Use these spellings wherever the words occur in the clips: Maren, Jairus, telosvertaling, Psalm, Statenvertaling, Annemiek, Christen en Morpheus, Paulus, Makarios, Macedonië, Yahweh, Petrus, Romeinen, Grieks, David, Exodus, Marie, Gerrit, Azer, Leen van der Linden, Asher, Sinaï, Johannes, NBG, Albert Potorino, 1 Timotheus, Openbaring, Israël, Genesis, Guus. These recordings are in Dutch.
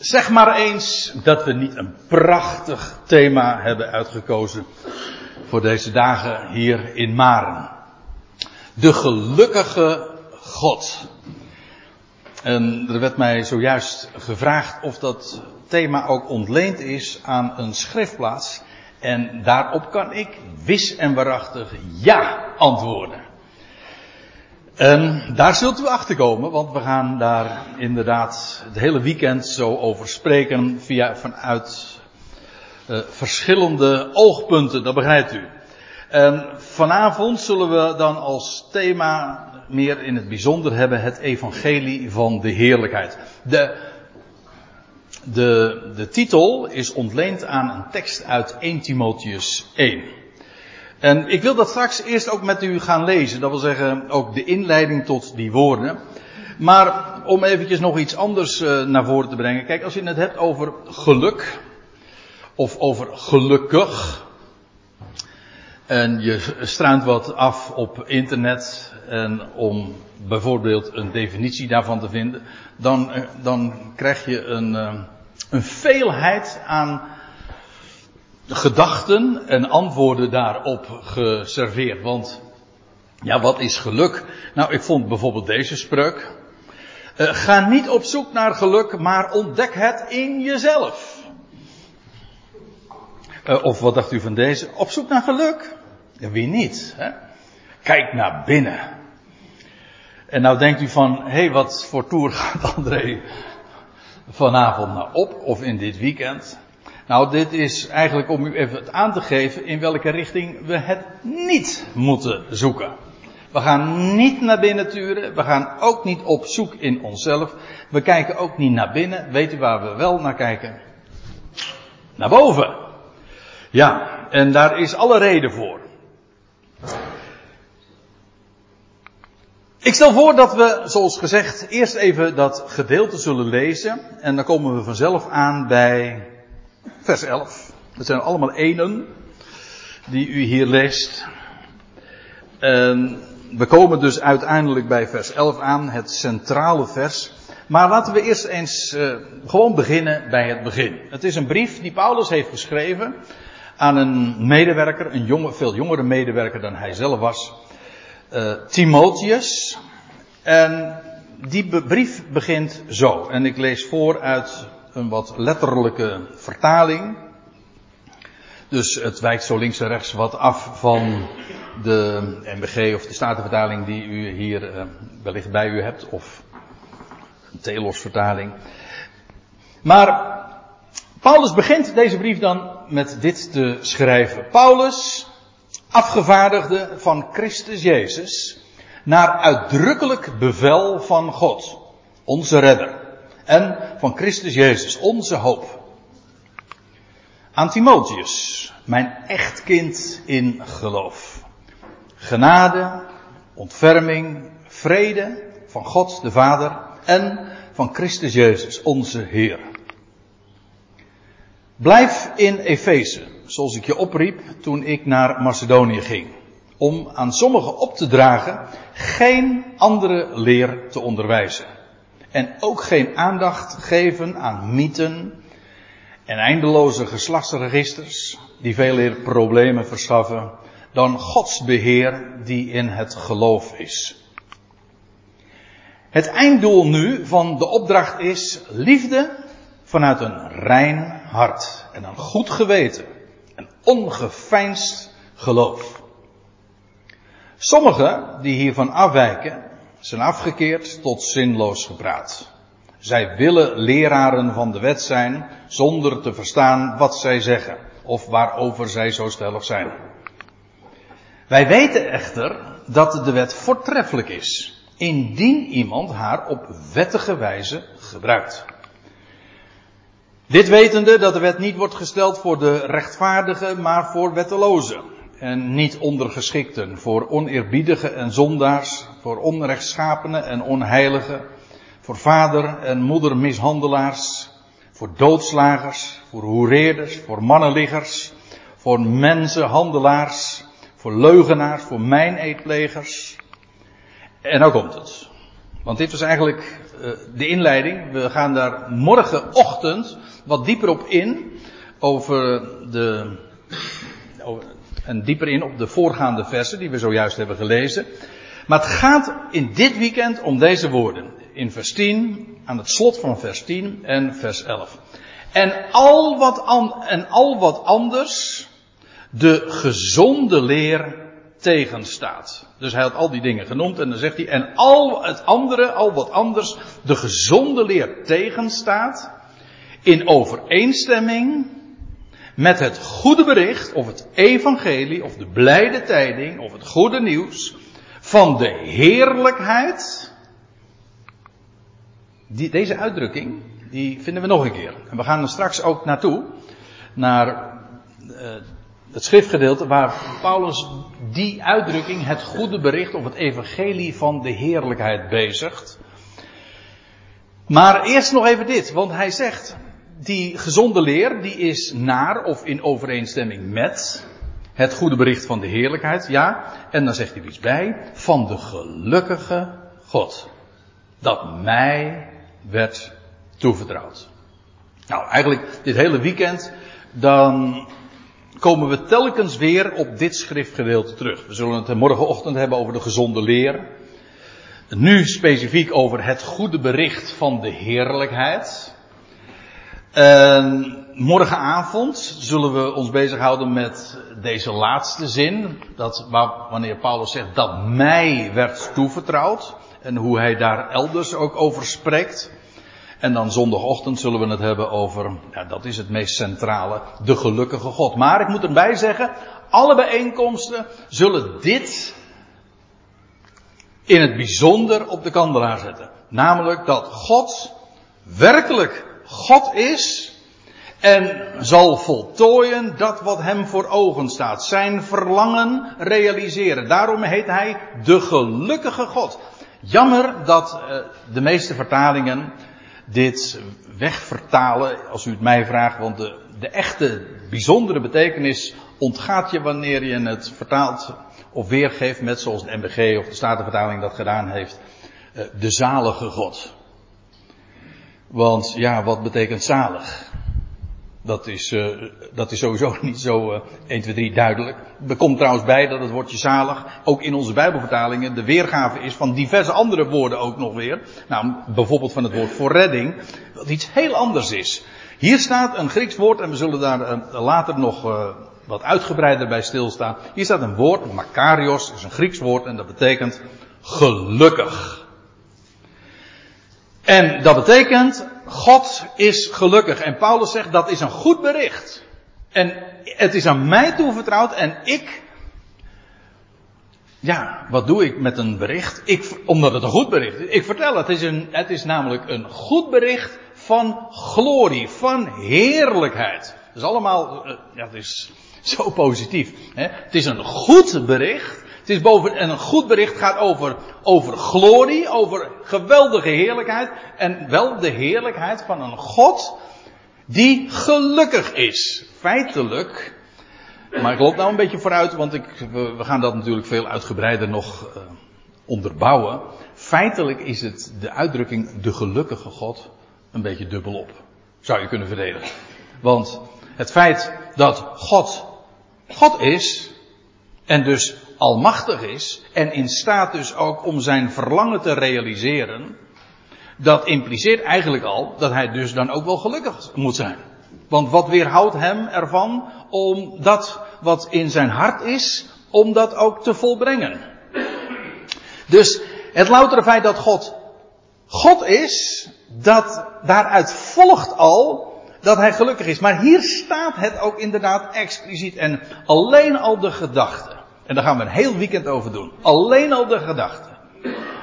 Zeg maar eens dat we niet een prachtig thema hebben uitgekozen voor deze dagen hier in Maren. De gelukkige God. En er werd mij zojuist gevraagd of dat thema ook ontleend is aan een schriftplaats. En daarop kan ik wis en waarachtig ja antwoorden. En daar zult u achter komen, want we gaan daar inderdaad het hele weekend zo over spreken vanuit verschillende oogpunten, dat begrijpt u. En vanavond zullen we dan als thema meer in het bijzonder hebben het evangelie van de heerlijkheid. De titel is ontleend aan een tekst uit 1 Timotheus 1. En ik wil dat straks eerst ook met u gaan lezen. Dat wil zeggen ook de inleiding tot die woorden. Maar om eventjes nog iets anders naar voren te brengen. Kijk, als je het hebt over geluk. Of over gelukkig. En je struint wat af op internet. En om bijvoorbeeld een definitie daarvan te vinden. Dan krijg je een veelheid aan gedachten en antwoorden daarop geserveerd. Want, ja, wat is geluk? Nou, ik vond bijvoorbeeld deze spreuk. Ga niet op zoek naar geluk, maar ontdek het in jezelf. Of wat dacht u van deze? Op zoek naar geluk? Ja, wie niet? Hè? Kijk naar binnen. En nou denkt u van, hé, wat voor toer gaat André vanavond nou op? Of in dit weekend? Nou, dit is eigenlijk om u even aan te geven in welke richting we het niet moeten zoeken. We gaan niet naar binnen turen. We gaan ook niet op zoek in onszelf. We kijken ook niet naar binnen. Weet u waar we wel naar kijken? Naar boven. Ja, en daar is alle reden voor. Ik stel voor dat we, zoals gezegd, eerst even dat gedeelte zullen lezen. En dan komen we vanzelf aan bij vers 11. Dat zijn allemaal enen die u hier leest. En we komen dus uiteindelijk bij vers 11 aan, het centrale vers. Maar laten we eerst eens gewoon beginnen bij het begin. Het is een brief die Paulus heeft geschreven aan een medewerker, een veel jongere medewerker dan hij zelf was, Timotheus. En die brief begint zo. En ik lees voor uit een wat letterlijke vertaling. Dus het wijkt zo links en rechts wat af van de NBG of de Statenvertaling die u hier wellicht bij u hebt. Of een telosvertaling. Maar Paulus begint deze brief dan met dit te schrijven. Paulus, afgevaardigde van Christus Jezus, naar uitdrukkelijk bevel van God, onze redder. En van Christus Jezus, onze hoop. Aan Timotheus, mijn echtkind in geloof. Genade, ontferming, vrede van God de Vader en van Christus Jezus, onze Heer. Blijf in Efeze, zoals ik je opriep toen ik naar Macedonië ging. Om aan sommigen op te dragen geen andere leer te onderwijzen. En ook geen aandacht geven aan mythen en eindeloze geslachtsregisters die veel meer problemen verschaffen dan Gods beheer die in het geloof is. Het einddoel nu van de opdracht is liefde vanuit een rein hart en een goed geweten, een ongeveinsd geloof. Sommigen die hiervan afwijken zijn afgekeerd tot zinloos gepraat. Zij willen leraren van de wet zijn, zonder te verstaan wat zij zeggen, of waarover zij zo stellig zijn. Wij weten echter dat de wet voortreffelijk is, indien iemand haar op wettige wijze gebruikt. Dit wetende dat de wet niet wordt gesteld voor de rechtvaardigen, maar voor wettelozen. En niet ondergeschikten, voor oneerbiedigen en zondaars, voor onrechtschapenen en onheiligen, voor vader- en moedermishandelaars, voor doodslagers, voor hoereerders, voor mannenliggers, voor mensenhandelaars, voor leugenaars, voor mijneedplegers. En nou komt het. Want dit was eigenlijk de inleiding. We gaan daar morgenochtend wat dieper op in. Dieper in op de voorgaande versen die we zojuist hebben gelezen. Maar het gaat in dit weekend om deze woorden. In vers 10, aan het slot van vers 10 en vers 11. En al wat anders de gezonde leer tegenstaat. Dus hij had al die dingen genoemd en dan zegt hij, en al wat anders de gezonde leer tegenstaat, in overeenstemming met het goede bericht, of het evangelie, of de blijde tijding, of het goede nieuws, van de heerlijkheid. Deze uitdrukking, die vinden we nog een keer. En we gaan er straks ook naartoe, naar het schriftgedeelte waar Paulus die uitdrukking, het goede bericht of het evangelie van de heerlijkheid, bezigt. Maar eerst nog even dit, want hij zegt, die gezonde leer, die is naar of in overeenstemming met het goede bericht van de heerlijkheid, ja. En dan zegt hij iets bij, van de gelukkige God, dat mij werd toevertrouwd. Nou, eigenlijk dit hele weekend, dan komen we telkens weer op dit schriftgedeelte terug. We zullen het morgenochtend hebben over de gezonde leer. Nu specifiek over het goede bericht van de heerlijkheid. Morgenavond zullen we ons bezighouden met deze laatste zin. Wanneer Paulus zegt dat mij werd toevertrouwd. En hoe hij daar elders ook over spreekt. En dan zondagochtend zullen we het hebben over, ja, dat is het meest centrale, de gelukkige God. Maar ik moet erbij zeggen, alle bijeenkomsten zullen dit in het bijzonder op de kandelaar zetten. Namelijk dat God werkelijk God is en zal voltooien dat wat hem voor ogen staat. Zijn verlangen realiseren. Daarom heet hij de gelukkige God. Jammer dat de meeste vertalingen dit wegvertalen, als u het mij vraagt, want de echte bijzondere betekenis ontgaat je wanneer je het vertaalt of weergeeft met, zoals de NBG of de Statenvertaling dat gedaan heeft, de zalige God. Want ja, wat betekent zalig? Dat is sowieso niet zo 1, 2, 3 duidelijk. Er komt trouwens bij dat het woordje zalig ook in onze Bijbelvertalingen de weergave is van diverse andere woorden ook nog weer. Nou, bijvoorbeeld van het woord voor redding, dat iets heel anders is. Hier staat een Grieks woord, en we zullen daar later nog wat uitgebreider bij stilstaan. Hier staat een woord, makarios, dat is een Grieks woord en dat betekent gelukkig. En dat betekent, God is gelukkig. En Paulus zegt, dat is een goed bericht. En het is aan mij toevertrouwd en ik, ja, wat doe ik met een bericht? Omdat het een goed bericht is. Ik vertel het, het is namelijk een goed bericht van glorie, van heerlijkheid. Dat is allemaal, ja, het is zo positief. Hè? Het is een goed bericht. Het is en een goed bericht gaat over glorie, over geweldige heerlijkheid. En wel de heerlijkheid van een God die gelukkig is. Feitelijk. Maar ik loop nou een beetje vooruit, want we gaan dat natuurlijk veel uitgebreider nog onderbouwen. Feitelijk is het de uitdrukking de gelukkige God een beetje dubbelop. Zou je kunnen verdedigen. Want het feit dat God God is en dus almachtig is en in staat dus ook om zijn verlangen te realiseren, dat impliceert eigenlijk al dat hij dus dan ook wel gelukkig moet zijn. Want wat weerhoudt hem ervan om dat wat in zijn hart is, om dat ook te volbrengen? Dus het loutere feit dat God God is, dat daaruit volgt al dat hij gelukkig is. Maar hier staat het ook inderdaad expliciet en alleen al de gedachte. En daar gaan we een heel weekend over doen. Alleen al de gedachte.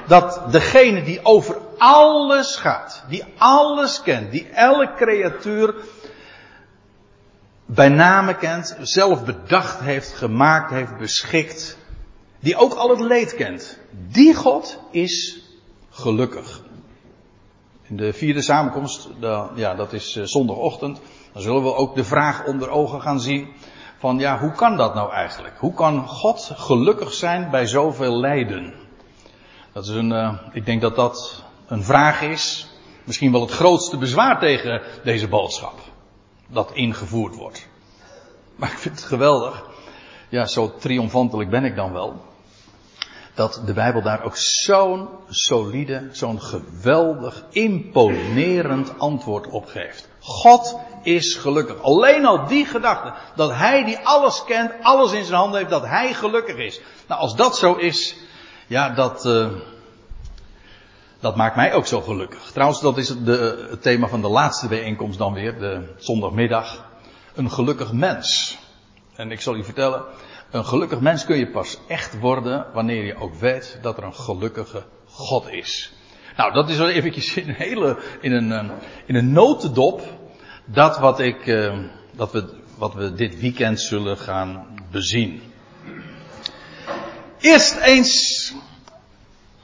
Dat degene die over alles gaat. Die alles kent. Die elke creatuur bij name kent. Zelf bedacht heeft, gemaakt heeft, beschikt. Die ook al het leed kent. Die God is gelukkig. In de vierde samenkomst, ja, dat is zondagochtend. Dan zullen we ook de vraag onder ogen gaan zien. Van ja, hoe kan dat nou eigenlijk? Hoe kan God gelukkig zijn bij zoveel lijden? Dat is ik denk dat dat een vraag is. Misschien wel het grootste bezwaar tegen deze boodschap. Dat ingevoerd wordt. Maar ik vind het geweldig. Ja, zo triomfantelijk ben ik dan wel. Dat de Bijbel daar ook zo'n solide, zo'n geweldig, imponerend antwoord op geeft. God is gelukkig. Alleen al die gedachte, dat hij die alles kent, alles in zijn handen heeft, dat hij gelukkig is. Nou, als dat zo is, ja, dat maakt mij ook zo gelukkig. Trouwens, dat is het thema van de laatste bijeenkomst dan weer, de zondagmiddag. Een gelukkig mens. En ik zal u vertellen, een gelukkig mens kun je pas echt worden wanneer je ook weet dat er een gelukkige God is. Nou, dat is wel eventjes in een notendop dat wat we dit weekend zullen gaan bezien. Eerst eens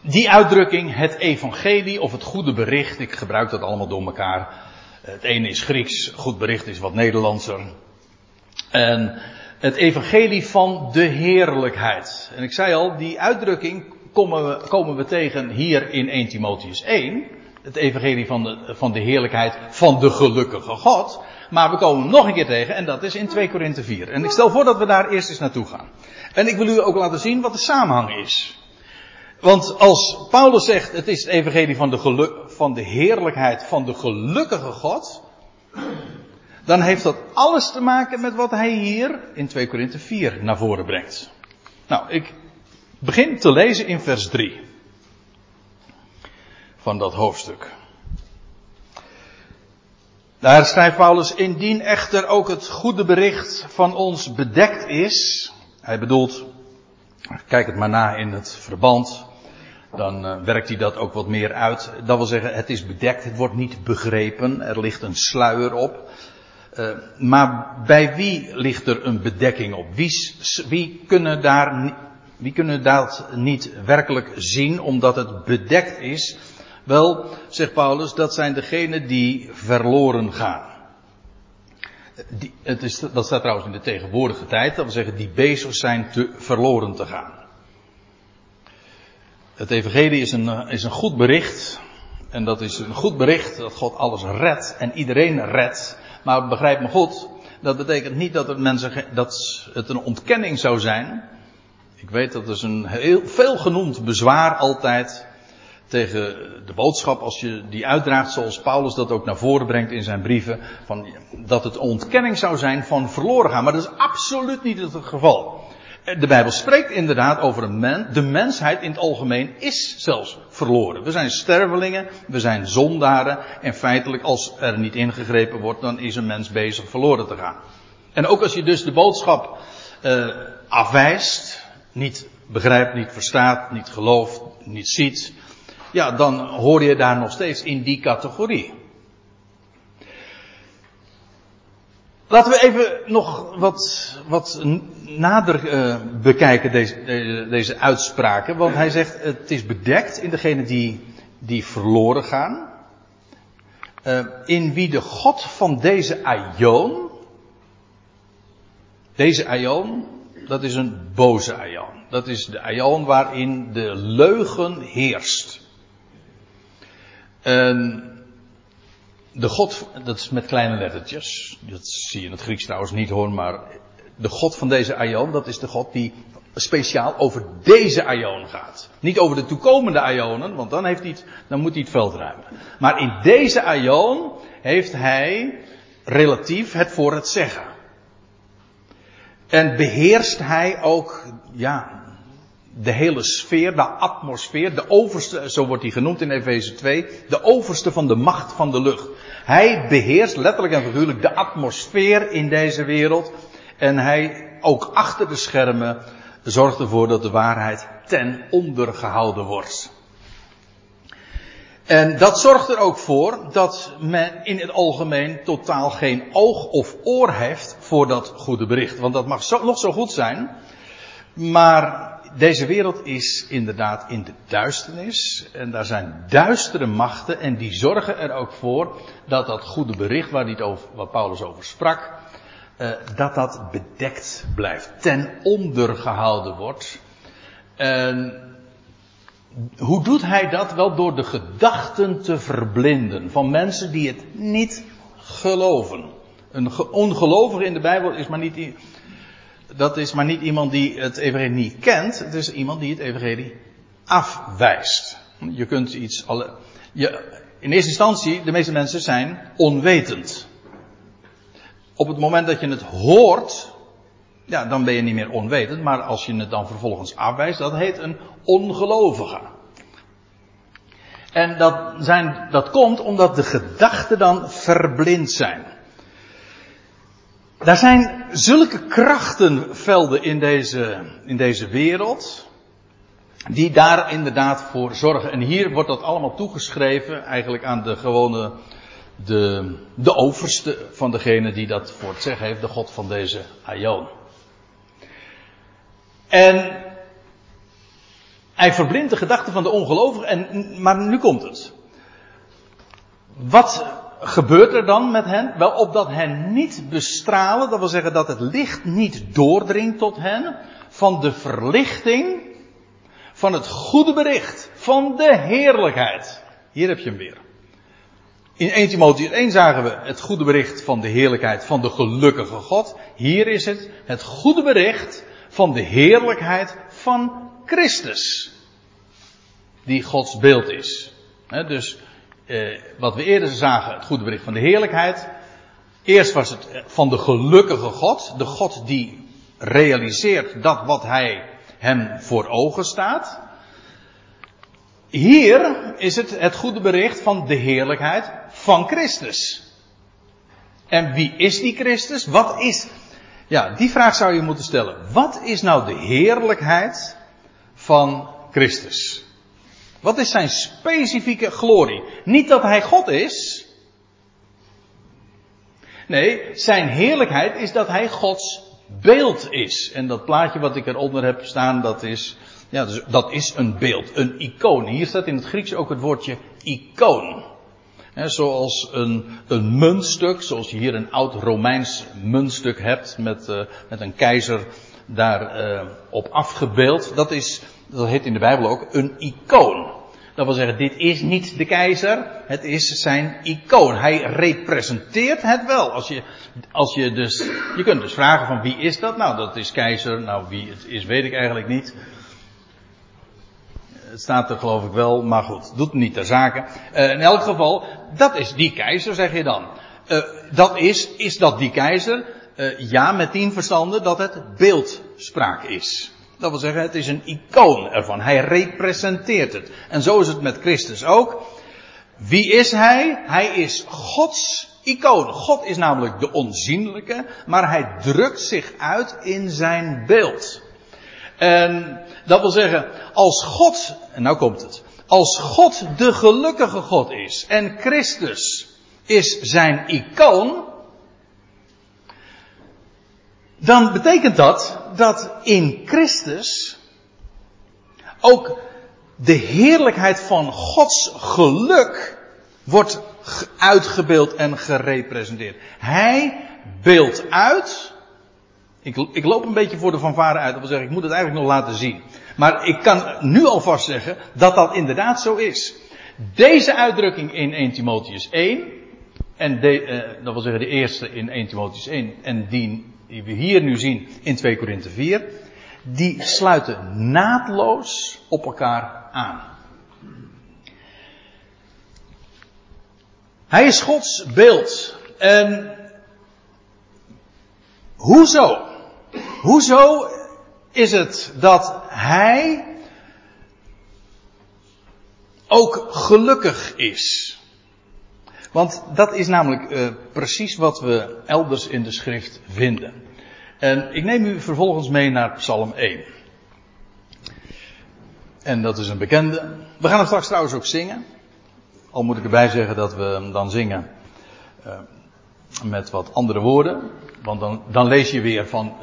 die uitdrukking, het evangelie of het goede bericht. Ik gebruik dat allemaal door elkaar. Het ene is Grieks, goed bericht is wat Nederlandser. En het evangelie van de heerlijkheid. En ik zei al, die uitdrukking komen we tegen hier in 1 Timotheus 1. Het evangelie van de heerlijkheid van de gelukkige God. Maar we komen hem nog een keer tegen en dat is in 2 Korinthe 4. En ik stel voor dat we daar eerst eens naartoe gaan. En ik wil u ook laten zien wat de samenhang is. Want als Paulus zegt, het is het evangelie van de heerlijkheid van de gelukkige God, dan heeft dat alles te maken met wat hij hier in 2 Korinthe 4 naar voren brengt. Nou, ik begin te lezen in vers 3 van dat hoofdstuk. Daar schrijft Paulus, indien echter ook het goede bericht van ons bedekt is. Hij bedoelt, kijk het maar na in het verband, dan werkt hij dat ook wat meer uit. Dat wil zeggen, het is bedekt, het wordt niet begrepen, er ligt een sluier op. Maar bij wie ligt er een bedekking op? Wie kunnen dat niet werkelijk zien omdat het bedekt is? Wel, zegt Paulus, dat zijn degenen die verloren gaan. Dat staat trouwens in de tegenwoordige tijd. Dat wil zeggen, die bezig zijn verloren te gaan. Het evangelie is een goed bericht. En dat is een goed bericht dat God alles redt en iedereen redt. Maar begrijp me goed, dat betekent niet dat het een ontkenning zou zijn. Ik weet dat is een heel veel genoemd bezwaar altijd tegen de boodschap als je die uitdraagt, zoals Paulus dat ook naar voren brengt in zijn brieven, van dat het ontkenning zou zijn van verloren gaan. Maar dat is absoluut niet het geval. De Bijbel spreekt inderdaad over de mensheid in het algemeen is zelfs verloren. We zijn stervelingen, we zijn zondaren en feitelijk als er niet ingegrepen wordt, dan is een mens bezig verloren te gaan. En ook als je dus de boodschap afwijst, niet begrijpt, niet verstaat, niet gelooft, niet ziet, ja, dan hoor je daar nog steeds in die categorie. Laten we even nog wat nader bekijken deze uitspraken. Want hij zegt, het is bedekt in degene die verloren gaan. In wie de God van deze aion, dat is een boze aion. Dat is de aion waarin de leugen heerst. De God, dat is met kleine lettertjes, dat zie je in het Grieks trouwens niet hoor, maar de God van deze aion, dat is de God die speciaal over deze aion gaat. Niet over de toekomende aionen, want dan moet hij het veld ruimen. Maar in deze aion heeft hij relatief het voor het zeggen. En beheerst hij ook, ja, de hele sfeer, de atmosfeer, de overste, zo wordt hij genoemd in Efeze 2, de overste van de macht van de lucht. Hij beheerst letterlijk en figuurlijk de atmosfeer in deze wereld. En hij, ook achter de schermen, zorgt ervoor dat de waarheid ten onder gehouden wordt. En dat zorgt er ook voor dat men in het algemeen totaal geen oog of oor heeft voor dat goede bericht. Want dat mag nog zo goed zijn, maar deze wereld is inderdaad in de duisternis. En daar zijn duistere machten. En die zorgen er ook voor dat dat goede bericht waar Paulus over sprak, dat dat bedekt blijft. Ten onder gehouden wordt. En Hoe doet hij dat? Wel door de gedachten te verblinden van mensen die het niet geloven. Een ongelovige in de Bijbel is maar niet... Dat is maar niet iemand die het evangelie niet kent. Het is iemand die het evangelie afwijst. Je kunt iets... In eerste instantie, de meeste mensen zijn onwetend. Op het moment dat je het hoort... Ja, dan ben je niet meer onwetend. Maar als je het dan vervolgens afwijst... Dat heet een ongelovige. En dat komt omdat de gedachten dan verblind zijn. Daar zijn zulke krachtenvelden in deze wereld... die daar inderdaad voor zorgen. En hier wordt dat allemaal toegeschreven... eigenlijk aan de gewone... de overste van degene die dat voor het zeggen heeft... de God van deze aion. En... hij verblindt de gedachten van de ongelovigen... maar nu komt het. Wat... gebeurt er dan met hen? Wel, opdat hen niet bestralen, dat wil zeggen dat het licht niet doordringt tot hen, van de verlichting van het goede bericht, van de heerlijkheid. Hier heb je hem weer. In 1 Timotheus 1 zagen we het goede bericht van de heerlijkheid van de gelukkige God. Hier is het goede bericht van de heerlijkheid van Christus, die Gods beeld is. He, dus... wat we eerder zagen, het goede bericht van de heerlijkheid. Eerst was het van de gelukkige God. De God die realiseert dat wat hij hem voor ogen staat. Hier is het goede bericht van de heerlijkheid van Christus. En wie is die Christus? Wat is... Ja, die vraag zou je moeten stellen. Wat is nou de heerlijkheid van Christus? Wat is zijn specifieke glorie? Niet dat hij God is. Nee, zijn heerlijkheid is dat hij Gods beeld is. En dat plaatje wat ik eronder heb staan, dat is een beeld, een icoon. Hier staat in het Grieks ook het woordje icoon. He, zoals een muntstuk, zoals je hier een oud Romeins muntstuk hebt met een keizer daarop afgebeeld. Dat heet in de Bijbel ook een icoon. Dat wil zeggen, dit is niet de keizer, het is zijn icoon. Hij representeert het wel. Je kunt dus vragen van wie is dat? Nou, dat is keizer. Nou, wie het is weet ik eigenlijk niet. Het staat er geloof ik wel, maar goed, doet niet ter zake. In elk geval, dat is die keizer, zeg je dan. Is dat die keizer? Ja, met 10 verstanden dat het beeldspraak is. Dat wil zeggen, het is een icoon ervan. Hij representeert het. En zo is het met Christus ook. Wie is hij? Hij is Gods icoon. God is namelijk de onzienlijke, maar hij drukt zich uit in zijn beeld. En dat wil zeggen, als God, en nou komt het, als God de gelukkige God is en Christus is zijn icoon, dan betekent dat in Christus ook de heerlijkheid van Gods geluk wordt uitgebeeld en gerepresenteerd. Hij beeldt uit. Ik loop een beetje voor de fanfare uit. Dat wil zeggen, ik moet het eigenlijk nog laten zien. Maar ik kan nu alvast zeggen dat inderdaad zo is. Deze uitdrukking in 1 Timotheus 1, en dat wil zeggen de eerste in 1 Timotheus 1 en die we hier nu zien in 2 Korinthe 4... die sluiten naadloos op elkaar aan. Hij is Gods beeld. En hoezo is het dat hij ook gelukkig is? Want dat is namelijk precies wat we elders in de schrift vinden. En ik neem u vervolgens mee naar Psalm 1. En dat is een bekende. We gaan hem straks trouwens ook zingen. Al moet ik erbij zeggen dat we hem dan zingen met wat andere woorden. Want dan lees je weer van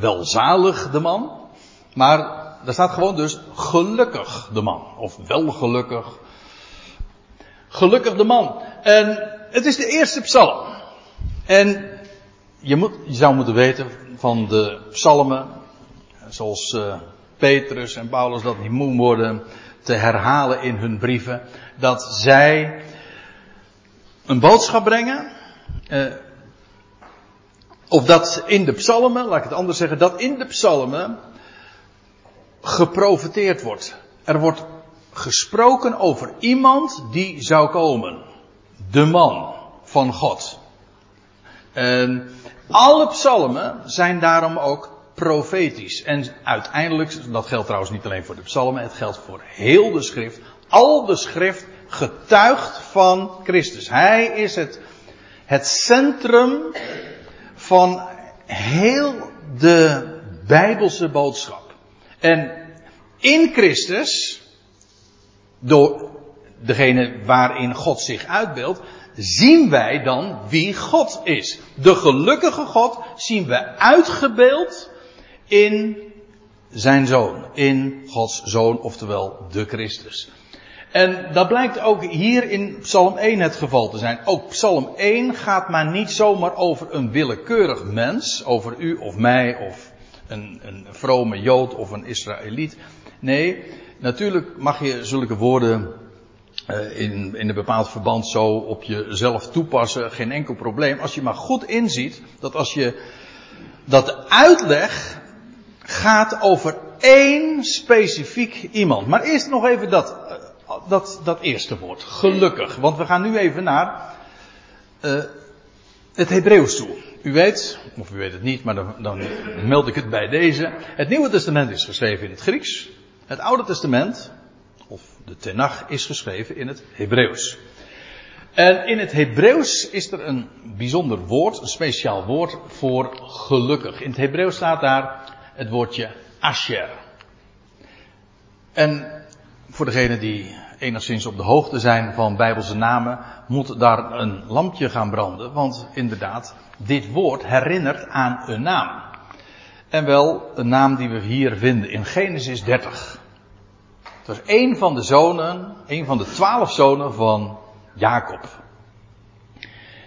welzalig de man. Maar daar staat gewoon dus gelukkig de man. Of welgelukkig. Gelukkig de man. En het is de eerste psalm. En je zou moeten weten van de psalmen, zoals Petrus en Paulus dat niet moe worden te herhalen in hun brieven, dat zij een boodschap brengen, of dat in de psalmen, laat ik het anders zeggen, dat in de psalmen geprofeteerd wordt. Er wordt gesproken over iemand die zou komen. De man van God. En alle psalmen zijn daarom ook profetisch. En uiteindelijk, dat geldt trouwens niet alleen voor de psalmen, het geldt voor heel de schrift. Al de schrift getuigt van Christus. Hij is het centrum van heel de Bijbelse boodschap. En in Christus, door degene waarin God zich uitbeeldt, zien wij dan wie God is. De gelukkige God zien we uitgebeeld in zijn Zoon. In Gods Zoon, oftewel de Christus. En dat blijkt ook hier in Psalm 1 het geval te zijn. Ook Psalm 1 gaat maar niet zomaar over een willekeurig mens. Over u of mij of een vrome Jood of een Israëliet. Nee, natuurlijk mag je zulke woorden in een bepaald verband zo op jezelf toepassen. Geen enkel probleem. Als je maar goed inziet dat als je dat uitleg gaat over één specifiek iemand. Maar eerst nog even dat eerste woord. Gelukkig. Want we gaan nu even naar het Hebreeuws toe. U weet, of u weet het niet, maar dan meld ik het bij deze. Het Nieuwe Testament is geschreven in het Grieks. Het Oude Testament, of de Tenach, is geschreven in het Hebreeuws. En in het Hebreeuws is er een bijzonder woord, een speciaal woord voor gelukkig. In het Hebreeuws staat daar het woordje Asher. En voor degenen die enigszins op de hoogte zijn van Bijbelse namen, moet daar een lampje gaan branden. Want inderdaad, dit woord herinnert aan een naam. En wel een naam die we hier vinden in Genesis 30. Het was één van de zonen, één van de 12 zonen van Jacob.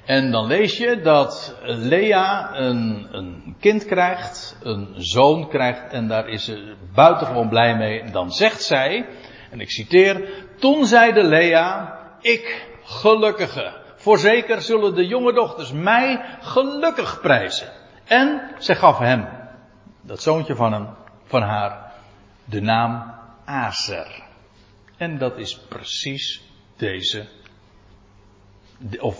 En dan lees je dat Lea een kind krijgt, een zoon krijgt, en daar is ze buitengewoon blij mee. En dan zegt zij, en ik citeer, toen zeide Lea, ik gelukkige, voorzeker zullen de jonge dochters mij gelukkig prijzen. En zij gaf hem, dat zoontje van haar, de naam Azer. En dat is precies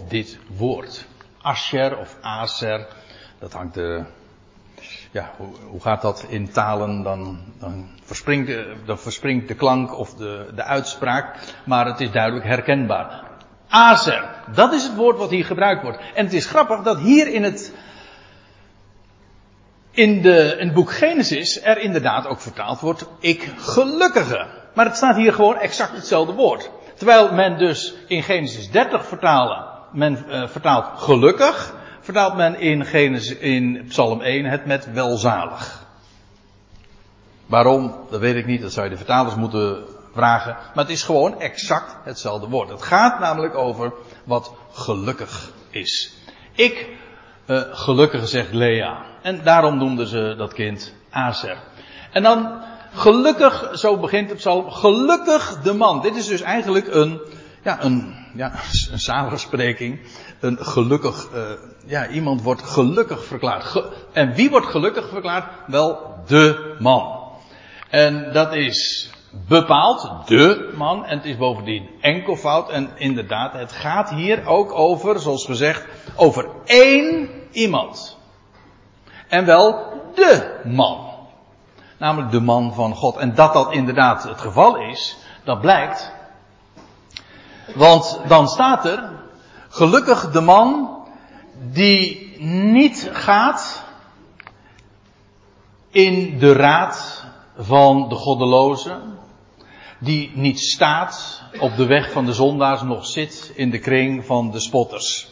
dit woord. Asher of Azer, dat hangt hoe gaat dat in talen? Dan verspringt de klank of de uitspraak, maar het is duidelijk herkenbaar. Azer, dat is het woord wat hier gebruikt wordt. En het is grappig dat hier in het boek Genesis er inderdaad ook vertaald wordt, ik gelukkige. Maar het staat hier gewoon exact hetzelfde woord. Terwijl men dus in Genesis 30 vertaalt gelukkig, vertaalt men in Psalm 1 het met welzalig. Waarom? Dat weet ik niet, dat zou je de vertalers moeten vragen. Maar het is gewoon exact hetzelfde woord. Het gaat namelijk over wat gelukkig is. Ik gelukkig, zegt Lea. En daarom noemden ze dat kind Azer. En dan gelukkig, zo begint de psalm, gelukkig de man. Dit is dus eigenlijk een samenspreking. Een gelukkig, iemand wordt gelukkig verklaard. En wie wordt gelukkig verklaard? Wel, de man. En dat is bepaald, de man. En het is bovendien enkelvoud. En inderdaad, het gaat hier ook over, zoals gezegd, over één iemand. En wel de man. Namelijk de man van God. En dat inderdaad het geval is, dat blijkt. Want dan staat er, gelukkig de man die niet gaat in de raad van de goddelozen. Die niet staat op de weg van de zondaars, nog zit in de kring van de spotters.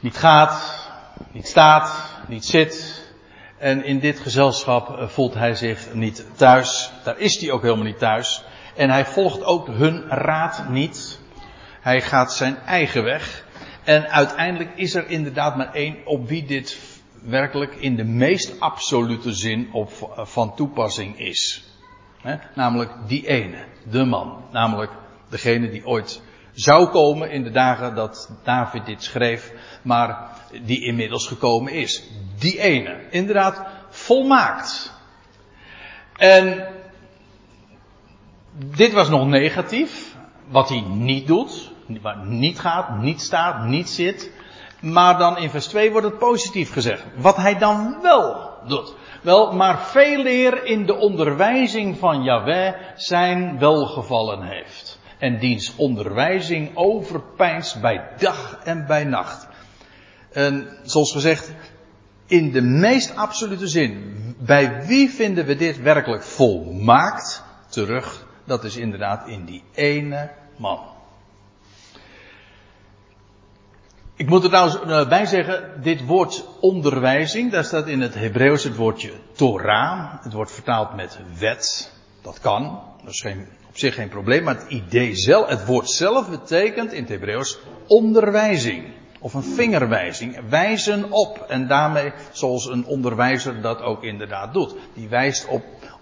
Niet gaat, niet staat, niet zit. En in dit gezelschap voelt hij zich niet thuis. Daar is hij ook helemaal niet thuis. En hij volgt ook hun raad niet. Hij gaat zijn eigen weg. En uiteindelijk is er inderdaad maar één op wie dit werkelijk in de meest absolute zin van toepassing is. Hè? Namelijk die ene, de man. Namelijk degene die ooit zou komen in de dagen dat David dit schreef, maar die inmiddels gekomen is. Die ene, inderdaad volmaakt. En dit was nog negatief, wat hij niet doet, waar niet gaat, niet staat, niet zit. Maar dan in vers 2 wordt het positief gezegd. Wat hij dan wel doet. Wel, maar veel eer in de onderwijzing van Yahweh zijn welgevallen heeft. En diens onderwijzing overpeinst bij dag en bij nacht. En zoals gezegd, in de meest absolute zin. Bij wie vinden we dit werkelijk volmaakt terug? Dat is inderdaad in die ene man. Ik moet er nou bij zeggen, dit woord onderwijzing, daar staat in het Hebreeuws het woordje Torah. Het wordt vertaald met wet. Dat kan, dat is op zich geen probleem. Maar het idee zelf, het woord zelf betekent in het Hebreeuws onderwijzing. Of een vingerwijzing. Wijzen op. En daarmee, zoals een onderwijzer dat ook inderdaad doet. Die wijst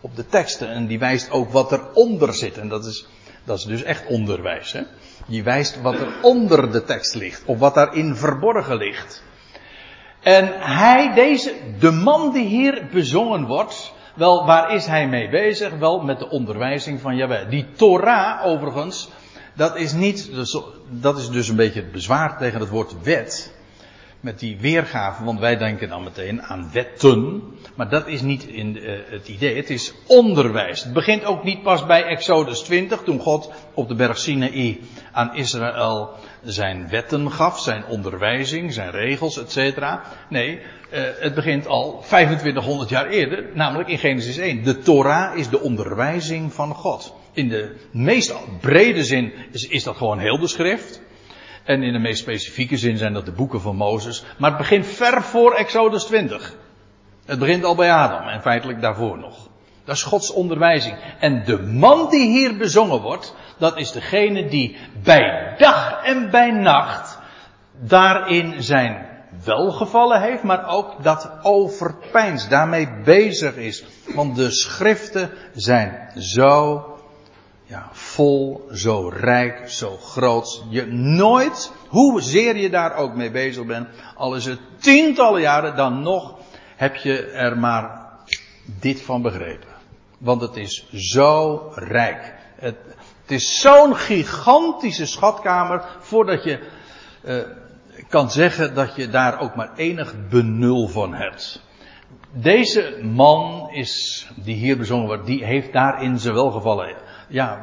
op de teksten. En die wijst ook wat eronder zit. En dat is dus echt onderwijs. Hè? Je wijst wat er onder de tekst ligt. Of wat daarin verborgen ligt. En hij, de man die hier bezongen wordt. Wel, waar is hij mee bezig? Wel, met de onderwijzing van Yahweh. Die Torah, overigens. Dat is dus een beetje het bezwaar tegen het woord wet. Met die weergave, want wij denken dan meteen aan wetten. Maar dat is niet in het idee. Het is onderwijs. Het begint ook niet pas bij Exodus 20, toen God op de berg Sinaï aan Israël zijn wetten gaf, zijn onderwijzing, zijn regels, etc. Nee, het begint al 2500 jaar eerder, namelijk in Genesis 1. De Torah is de onderwijzing van God. In de meest brede zin is dat gewoon heel de schrift. En in de meest specifieke zin zijn dat de boeken van Mozes. Maar het begint ver voor Exodus 20. Het begint al bij Adam en feitelijk daarvoor nog. Dat is Gods onderwijzing. En de man die hier bezongen wordt, dat is degene die bij dag en bij nacht daarin zijn welgevallen heeft, maar ook dat overpeinst, daarmee bezig is. Want de schriften zijn zo... ja, vol, zo rijk, zo groot. Je nooit, hoezeer je daar ook mee bezig bent, al is het tientallen jaren, dan nog heb je er maar dit van begrepen. Want het is zo rijk. Het is zo'n gigantische schatkamer, voordat je kan zeggen dat je daar ook maar enig benul van hebt. Deze man is, die hier bezongen wordt, die heeft daarin zijn welgevallen. Ja,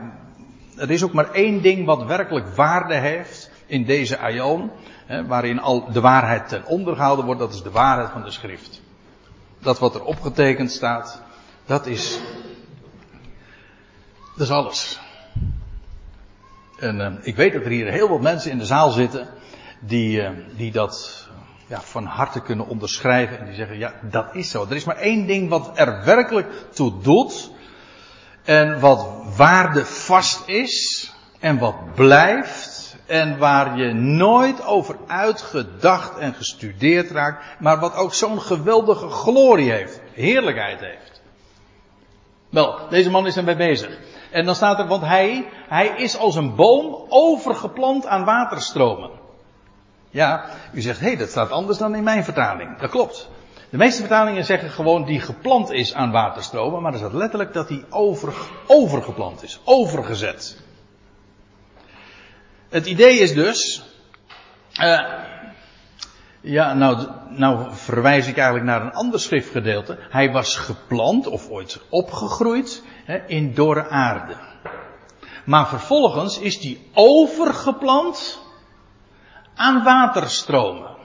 er is ook maar één ding wat werkelijk waarde heeft in deze aion, waarin al de waarheid ten onder gehouden wordt, dat is de waarheid van de schrift. Dat wat er opgetekend staat, dat is alles. En ik weet dat er hier heel wat mensen in de zaal zitten die dat van harte kunnen onderschrijven en die zeggen, ja, dat is zo. Er is maar één ding wat er werkelijk toe doet. En wat waardevast is. En wat blijft. En waar je nooit over uitgedacht en gestudeerd raakt. Maar wat ook zo'n geweldige glorie heeft. Heerlijkheid heeft. Wel, deze man is ermee bezig. En dan staat er, want hij is als een boom overgeplant aan waterstromen. Ja, u zegt, hé, dat staat anders dan in mijn vertaling. Dat klopt. De meeste vertalingen zeggen gewoon die geplant is aan waterstromen, maar er staat letterlijk dat die overgeplant is, overgezet. Het idee is dus, nou verwijs ik eigenlijk naar een ander schriftgedeelte. Hij was geplant of ooit opgegroeid in dorre aarde. Maar vervolgens is die overgeplant aan waterstromen.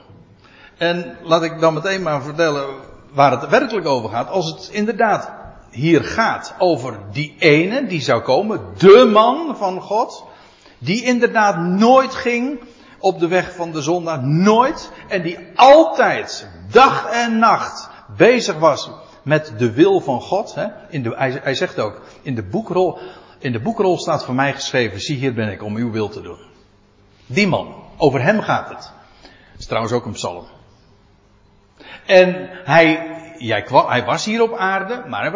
En laat ik dan meteen maar vertellen waar het werkelijk over gaat. Als het inderdaad hier gaat over die ene die zou komen, de man van God, die inderdaad nooit ging op de weg van de zondaar, nooit, en die altijd dag en nacht bezig was met de wil van God. Hè? Hij zegt ook, in de boekrol staat voor mij geschreven, zie hier ben ik om uw wil te doen. Die man, over hem gaat het. Dat is trouwens ook een psalm. En hij was hier op aarde, maar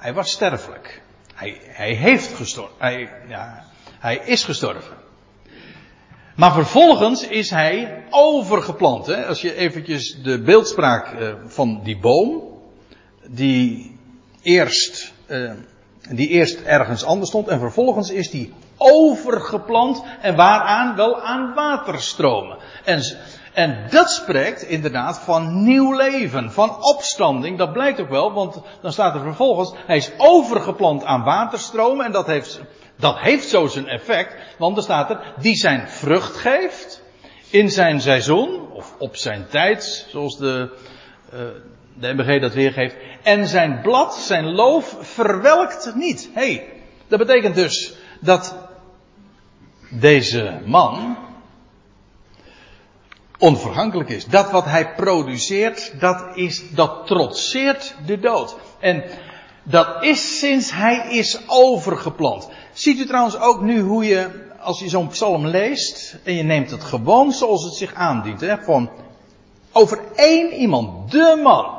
hij was sterfelijk. Hij is gestorven. Maar vervolgens is hij overgeplant. Hè? Als je eventjes de beeldspraak van die boom, die eerst ergens anders stond en vervolgens is die overgeplant en waaraan? Wel aan waterstromen. En dat spreekt inderdaad van nieuw leven, van opstanding. Dat blijkt ook wel, want dan staat er vervolgens, hij is overgeplant aan waterstromen en dat heeft zo zijn effect, want er staat er, die zijn vrucht geeft in zijn seizoen, of op zijn tijd, zoals de NBG dat weergeeft, en zijn blad, zijn loof, verwelkt niet. Dat betekent dus dat deze man onvergankelijk is. Dat wat hij produceert, dat trotseert de dood. En dat is sinds hij is overgeplant. Ziet u trouwens ook nu hoe je, als je zo'n psalm leest, en je neemt het gewoon zoals het zich aandient, hè, van over één iemand, de man.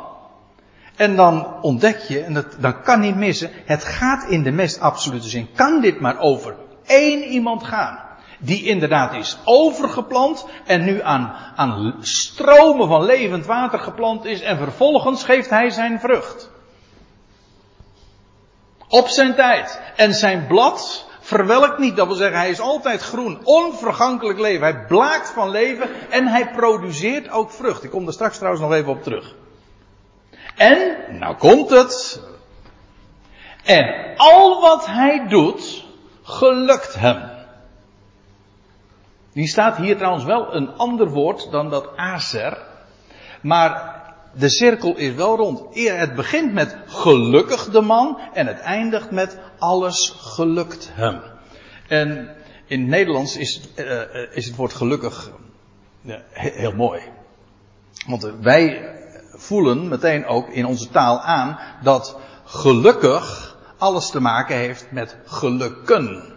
En dan ontdek je, en dan kan niet missen, het gaat in de meest absolute zin, kan dit maar over één iemand gaan. Die inderdaad is overgeplant en nu aan stromen van levend water geplant is en vervolgens geeft hij zijn vrucht. Op zijn tijd. En zijn blad verwelkt niet. Dat wil zeggen, hij is altijd groen. Onvergankelijk leven. Hij blaakt van leven. En hij produceert ook vrucht. Ik kom er straks trouwens nog even op terug. En, nou komt het. En al wat hij doet, gelukt hem. Die staat hier trouwens wel een ander woord dan dat Azer. Maar de cirkel is wel rond. Het begint met gelukkig de man en het eindigt met alles gelukt hem. En in het Nederlands is het woord gelukkig heel mooi. Want wij voelen meteen ook in onze taal aan dat gelukkig alles te maken heeft met gelukken.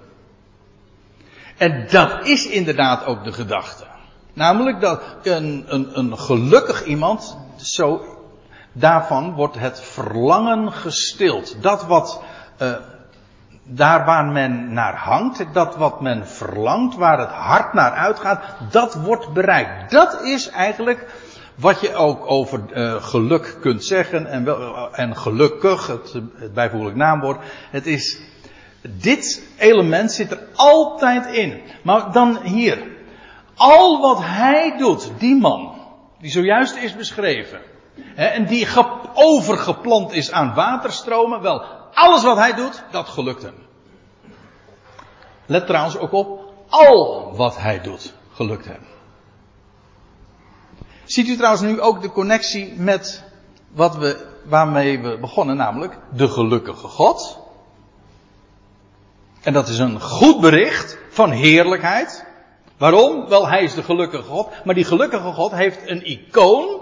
En dat is inderdaad ook de gedachte. Namelijk dat een gelukkig iemand, zo daarvan wordt het verlangen gestild. Dat wat daar waar men naar hangt, dat wat men verlangt, waar het hart naar uitgaat, dat wordt bereikt. Dat is eigenlijk wat je ook over geluk kunt zeggen en gelukkig, het bijvoeglijk naamwoord. Het is, dit element zit er altijd in. Maar dan hier. Al wat hij doet, die man, die zojuist is beschreven, hè, en die overgeplant is aan waterstromen, wel, alles wat hij doet, dat gelukt hem. Let trouwens ook op, al wat hij doet, gelukt hem. Ziet u trouwens nu ook de connectie met waarmee we begonnen, namelijk de gelukkige God. En dat is een goed bericht van heerlijkheid. Waarom? Wel, hij is de gelukkige God. Maar die gelukkige God heeft een icoon.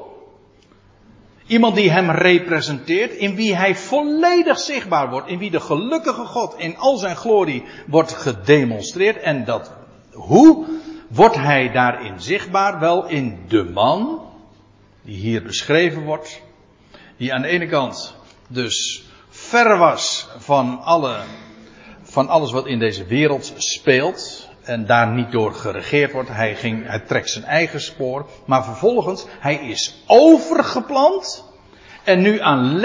Iemand die hem representeert. In wie hij volledig zichtbaar wordt. In wie de gelukkige God in al zijn glorie wordt gedemonstreerd. En dat, hoe wordt hij daarin zichtbaar? Wel, in de man. Die hier beschreven wordt. Die aan de ene kant dus ver was van alles wat in deze wereld speelt. En daar niet door geregeerd wordt. Hij trekt zijn eigen spoor. Maar vervolgens, hij is overgeplant. En nu aan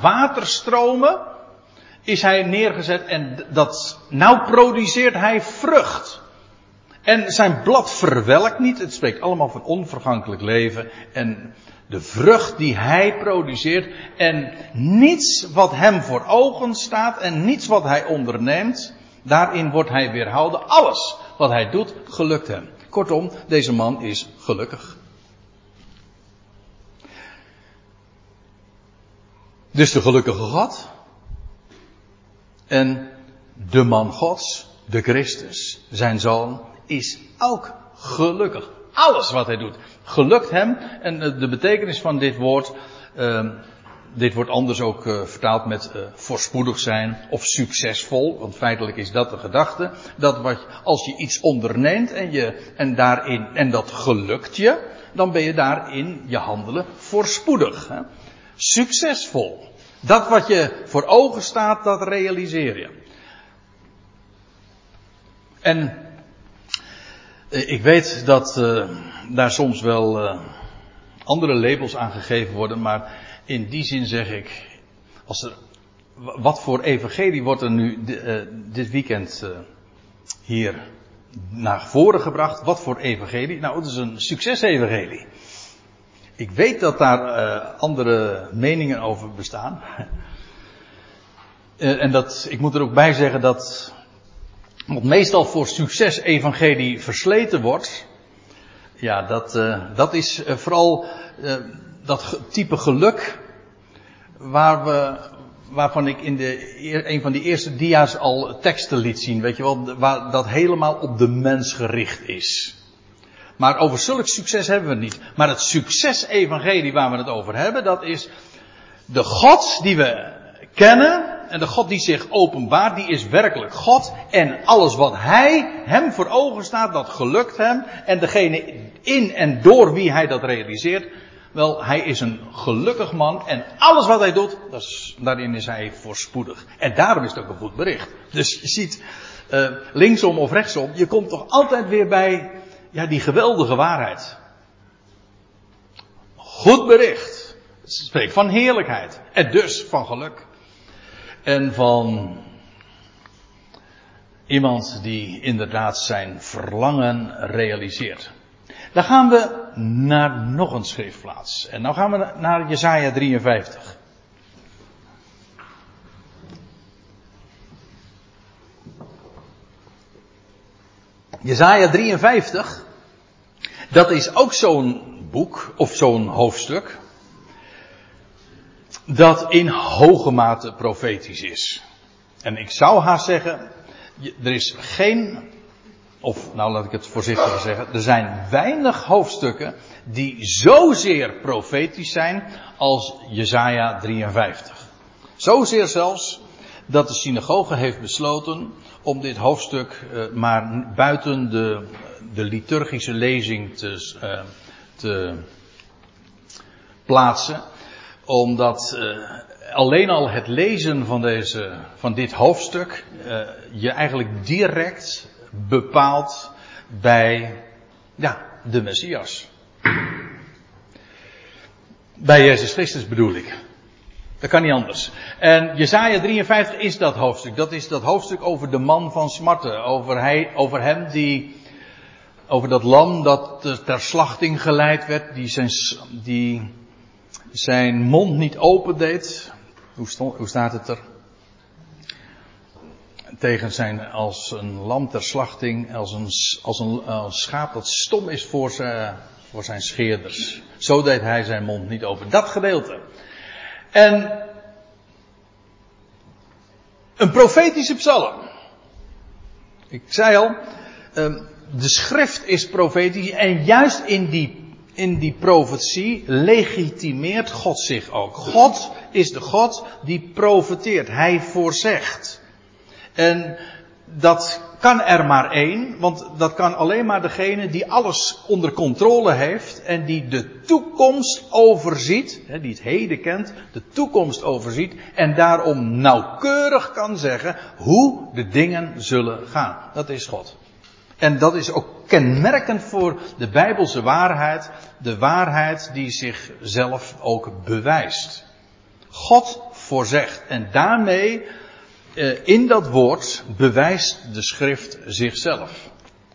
waterstromen is hij neergezet. En nou produceert hij vrucht. En zijn blad verwelkt niet. Het spreekt allemaal van onvergankelijk leven. En de vrucht die hij produceert. En niets wat hem voor ogen staat. En niets wat hij onderneemt. Daarin wordt hij weerhouden. Alles wat hij doet, gelukt hem. Kortom, deze man is gelukkig. Dus de gelukkige God. En de man Gods, de Christus, zijn zoon, is ook gelukkig. Alles wat hij doet, gelukt hem. En de betekenis van dit woord. Dit wordt anders ook vertaald met voorspoedig zijn of succesvol. Want feitelijk is dat de gedachte. Dat als je iets onderneemt en dat gelukt je, dan ben je daarin je handelen voorspoedig. Hè? Succesvol. Dat wat je voor ogen staat, dat realiseer je. En ik weet dat daar soms wel andere labels aan gegeven worden, maar in die zin zeg ik, wat voor evangelie wordt er nu dit weekend hier naar voren gebracht? Wat voor evangelie? Nou, het is een succesevangelie. Ik weet dat daar andere meningen over bestaan. En dat, ik moet er ook bij zeggen dat wat meestal voor succesevangelie versleten wordt, ja, dat is vooral dat type geluk waarvan ik in een van die eerste dia's al teksten liet zien, weet je wel, waar dat helemaal op de mens gericht is. Maar over zulk succes hebben we het niet. Maar het succesevangelie waar we het over hebben, dat is de God die we kennen. En de God die zich openbaart, die is werkelijk God. En alles wat hij hem voor ogen staat, dat gelukt hem. En degene in en door wie hij dat realiseert, wel, hij is een gelukkig man. En alles wat hij doet, daarin is hij voorspoedig. En daarom is het ook een goed bericht. Dus je ziet, linksom of rechtsom, je komt toch altijd weer bij, ja, die geweldige waarheid. Goed bericht. Het spreekt van heerlijkheid. En dus van geluk. En van iemand die inderdaad zijn verlangen realiseert. Dan gaan we naar nog een schriftplaats. En nou gaan we naar Jesaja 53. Jesaja 53, dat is ook zo'n boek, of zo'n hoofdstuk, dat in hoge mate profetisch is. En ik zou haast zeggen, er is geen, of nou laat ik het voorzichtiger zeggen, er zijn weinig hoofdstukken die zozeer profetisch zijn als Jesaja 53. Zozeer zelfs dat de synagoge heeft besloten om dit hoofdstuk maar buiten de liturgische lezing te plaatsen. Omdat alleen al het lezen van dit hoofdstuk je eigenlijk direct bepaalt bij, ja, de Messias. Bij Jezus Christus bedoel ik. Dat kan niet anders. En Jesaja 53 is dat hoofdstuk. Dat is dat hoofdstuk over de man van smarten. Over hem die, over dat lam dat ter slachting geleid werd. Die zijn mond niet open deed. Hoe staat het er? Tegen zijn, als een lam ter slachting, als een schaap dat stom is voor zijn scheerders. Zo deed hij zijn mond niet open. Dat gedeelte. En een profetische psalm. Ik zei al, de schrift is profetisch en juist in die profetie legitimeert God zich ook. God is de God die profeteert. Hij voorzegt. En dat kan er maar één. Want dat kan alleen maar degene die alles onder controle heeft. En die de toekomst overziet. Die het heden kent. De toekomst overziet. En daarom nauwkeurig kan zeggen hoe de dingen zullen gaan. Dat is God. En dat is ook kenmerkend voor de Bijbelse waarheid. De waarheid die zichzelf ook bewijst. God voorzegt. En daarmee, in dat woord, bewijst de schrift zichzelf.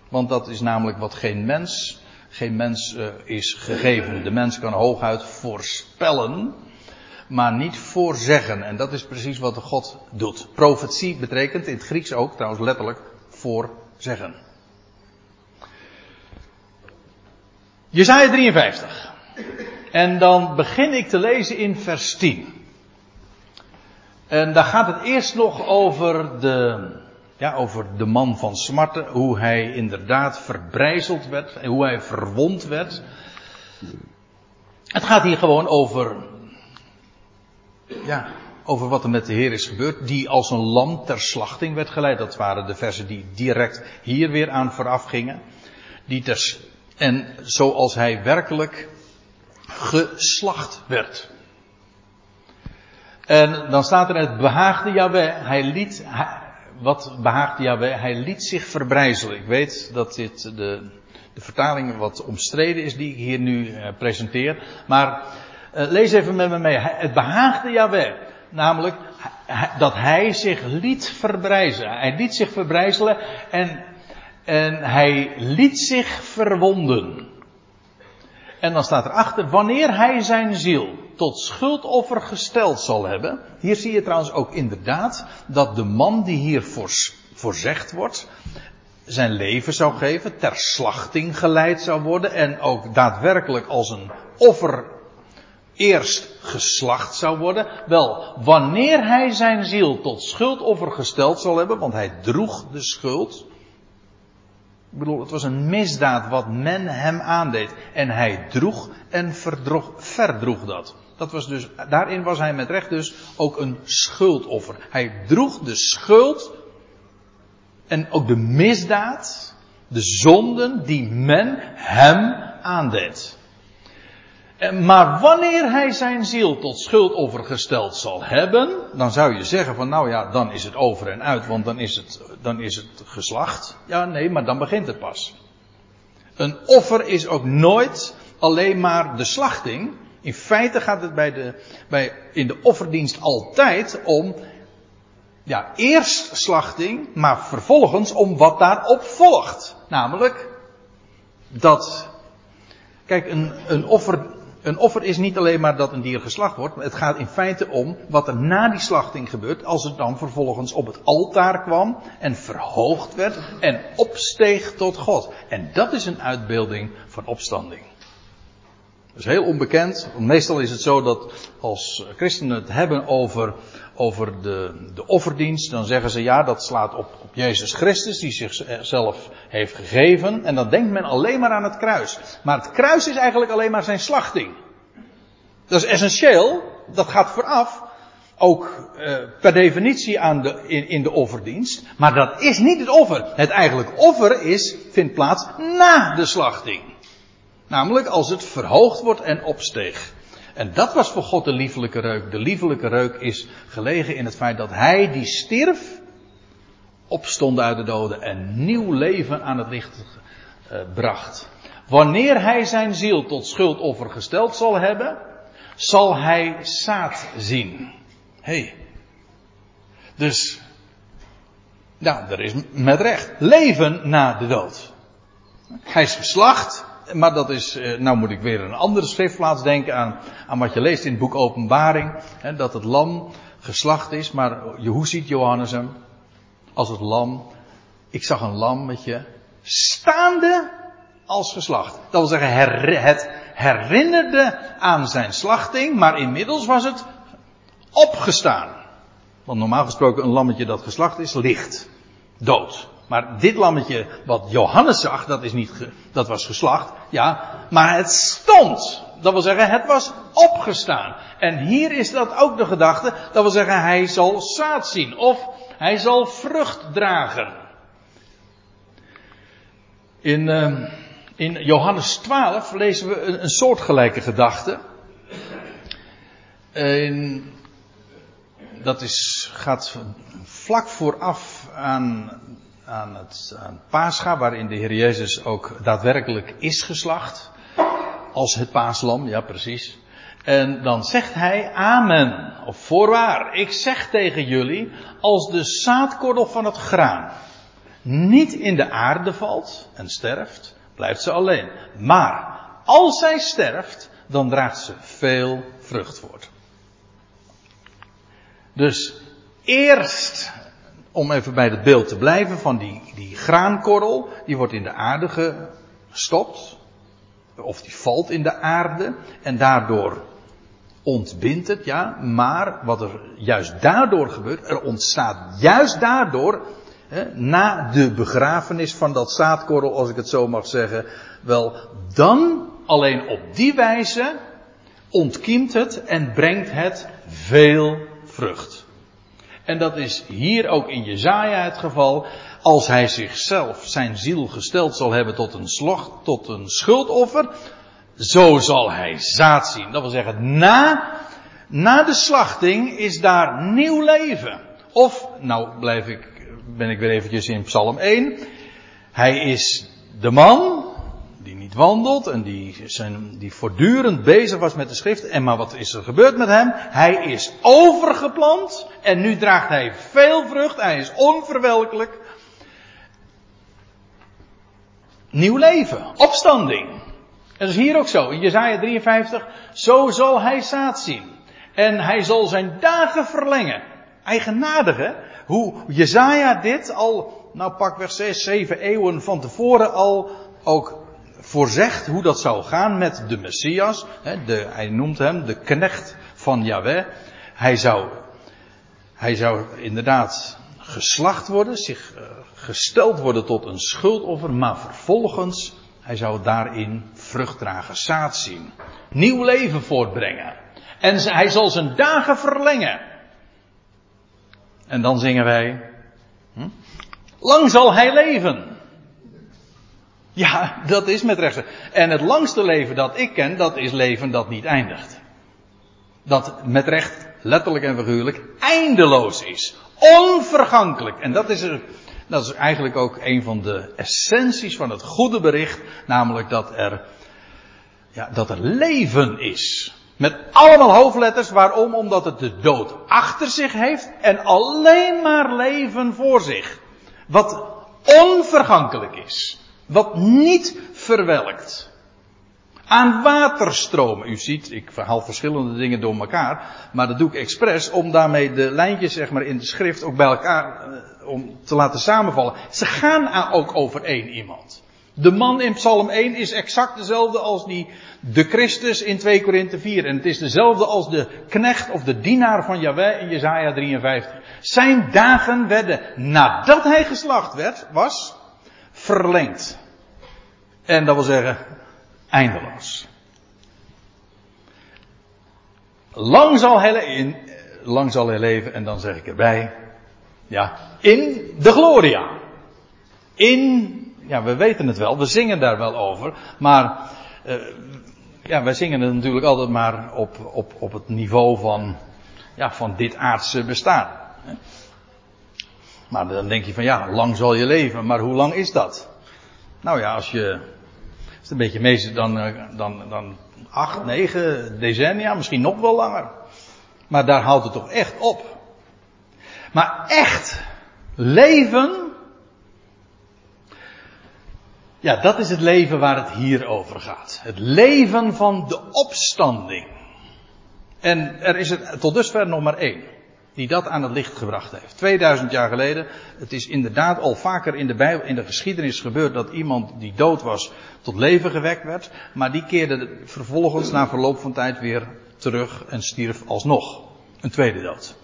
Want dat is namelijk wat geen mens is gegeven. De mens kan hooguit voorspellen, maar niet voorzeggen. En dat is precies wat de God doet. Profetie betekent in het Grieks ook trouwens letterlijk voorzeggen. Jesaja 53. En dan begin ik te lezen in vers 10. En daar gaat het eerst nog over de man van smarten. Hoe hij inderdaad verbrijzeld werd. En hoe hij verwond werd. Het gaat hier gewoon over, ja, over wat er met de Heer is gebeurd. Die als een lam ter slachting werd geleid. Dat waren de versen die direct hier weer aan vooraf gingen. En zoals hij werkelijk geslacht werd. En dan staat er het behaagde Yahweh. Wat behaagde Yahweh? Hij liet zich verbrijzelen. Ik weet dat dit de vertaling wat omstreden is die ik hier nu presenteer. Maar lees even met me mee. Het behaagde Yahweh. Namelijk dat hij zich liet verbrijzelen. Hij liet zich verbrijzelen en hij liet zich verwonden. En dan staat erachter, wanneer hij zijn ziel tot schuldoffer gesteld zal hebben. Hier zie je trouwens ook inderdaad dat de man die hier voorzegd wordt, zijn leven zou geven, ter slachting geleid zou worden en ook daadwerkelijk als een offer eerst geslacht zou worden. Wel, wanneer hij zijn ziel tot schuldoffer gesteld zal hebben, want hij droeg de schuld. Ik bedoel, het was een misdaad wat men hem aandeed. En hij droeg en verdroeg dat. Dat was dus, daarin was hij met recht dus ook een schuldoffer. Hij droeg de schuld en ook de misdaad, de zonden die men hem aandeed. Maar wanneer hij zijn ziel tot schuldoffer gesteld zal hebben, dan zou je zeggen van nou ja, dan is het over en uit, want dan is het geslacht. Ja, nee, maar dan begint het pas. Een offer is ook nooit alleen maar de slachting. In feite gaat het in de offerdienst altijd om, ja, eerst slachting, maar vervolgens om wat daarop volgt. Namelijk, dat, kijk, een offer is niet alleen maar dat een dier geslacht wordt, maar het gaat in feite om wat er na die slachting gebeurt, als het dan vervolgens op het altaar kwam en verhoogd werd en opsteeg tot God. En dat is een uitbeelding van opstanding. Dat is heel onbekend, want meestal is het zo dat als christenen het hebben over de offerdienst, dan zeggen ze ja, dat slaat op Jezus Christus die zichzelf heeft gegeven. En dan denkt men alleen maar aan het kruis. Maar het kruis is eigenlijk alleen maar zijn slachting. Dat is essentieel, dat gaat vooraf, ook per definitie in de offerdienst. Maar dat is niet het offer. Het eigenlijke offer vindt plaats na de slachting. Namelijk als het verhoogd wordt en opsteeg. En dat was voor God de liefelijke reuk. De liefelijke reuk is gelegen in het feit dat hij die stierf, opstond uit de doden en nieuw leven aan het licht bracht. Wanneer hij zijn ziel tot schuldoffer gesteld zal hebben, zal hij zaad zien. Hey. Dus, nou, er is met recht leven na de dood. Hij is geslacht. Maar dat is, nou moet ik weer een andere schriftplaats denken aan wat je leest in het boek Openbaring. Hè, dat het lam geslacht is, maar hoe ziet Johannes hem? Als het lam, ik zag een lammetje staande als geslacht. Dat wil zeggen, het herinnerde aan zijn slachting, maar inmiddels was het opgestaan. Want normaal gesproken een lammetje dat geslacht is, ligt, dood. Maar dit lammetje wat Johannes zag, dat was geslacht. Ja, maar het stond. Dat wil zeggen, het was opgestaan. En hier is dat ook de gedachte. Dat wil zeggen, hij zal zaad zien. Of hij zal vrucht dragen. In Johannes 12 lezen we een soortgelijke gedachte. Dat gaat vlak vooraf aan Pascha, waarin de Heer Jezus ook daadwerkelijk is geslacht. Als het paaslam, ja precies. En dan zegt hij, amen. Of voorwaar, ik zeg tegen jullie, als de zaadkorrel van het graan niet in de aarde valt en sterft, blijft ze alleen. Maar als zij sterft, dan draagt ze veel vrucht voort. Dus eerst, om even bij het beeld te blijven van die graankorrel, die wordt in de aarde gestopt, of die valt in de aarde en daardoor ontbindt het, ja, maar wat er juist daardoor gebeurt, er ontstaat juist daardoor, na de begrafenis van dat zaadkorrel, als ik het zo mag zeggen, wel, dan alleen op die wijze ontkiemt het en brengt het veel vrucht. En dat is hier ook in Jesaja het geval. Als hij zichzelf, zijn ziel gesteld zal hebben tot een schuldoffer, zo zal hij zaad zien. Dat wil zeggen, na Na de slachting is daar nieuw leven. Of, nou ben ik weer eventjes in Psalm 1. Hij is de man die niet wandelt en die voortdurend bezig was met de schrift. En maar wat is er gebeurd met hem? Hij is overgeplant en nu draagt hij veel vrucht. Hij is onverwelkelijk. Nieuw leven, opstanding. Dat is hier ook zo. In Jesaja 53, zo zal hij zaad zien. En hij zal zijn dagen verlengen. Eigenaardig, hè? Hoe Jesaja dit al, nou pakweg 6, 7 eeuwen van tevoren al ook voorzegt hoe dat zou gaan met de Messias. Hij noemt hem de knecht van Yahweh. Hij zou inderdaad geslacht worden, zich gesteld worden tot een schuldoffer, maar vervolgens, hij zou daarin vrucht dragen, zaad zien. Nieuw leven voortbrengen. En hij zal zijn dagen verlengen. En dan zingen wij, lang zal hij leven. Ja, dat is met recht. En het langste leven dat ik ken, dat is leven dat niet eindigt. Dat met recht, letterlijk en figuurlijk, eindeloos is. Onvergankelijk. En dat is eigenlijk ook een van de essenties van het goede bericht. Namelijk dat er leven is. Met allemaal hoofdletters. Waarom? Omdat het de dood achter zich heeft. En alleen maar leven voor zich. Wat onvergankelijk is. Wat niet verwelkt. Aan waterstromen. U ziet, ik verhaal verschillende dingen door elkaar. Maar dat doe ik expres om daarmee de lijntjes zeg maar in de schrift ook bij elkaar om te laten samenvallen. Ze gaan ook over één iemand. De man in Psalm 1 is exact dezelfde als de Christus in 2 Korinthe 4. En het is dezelfde als de knecht of de dienaar van Yahweh in Jesaja 53. Zijn dagen werden, nadat hij geslacht was, verlengd. En dat wil zeggen, eindeloos. Lang zal hij leven en dan zeg ik erbij, ja, in de gloria. Ja, we weten het wel, we zingen daar wel over, maar wij zingen het natuurlijk altijd maar op het niveau van dit aardse bestaan. Maar dan denk je van ja, lang zal je leven, maar hoe lang is dat? Nou ja, als het een beetje meester dan 8, 9 decennia, misschien nog wel langer. Maar daar houdt het toch echt op. Maar echt leven, ja, dat is het leven waar het hier over gaat. Het leven van de opstanding. En er is er tot dusver nog maar 1 die dat aan het licht gebracht heeft. 2000 jaar geleden, het is inderdaad al vaker in de Bijbel, in de geschiedenis gebeurd dat iemand die dood was tot leven gewekt werd, maar die keerde vervolgens na verloop van tijd weer terug en stierf alsnog. Een tweede dood.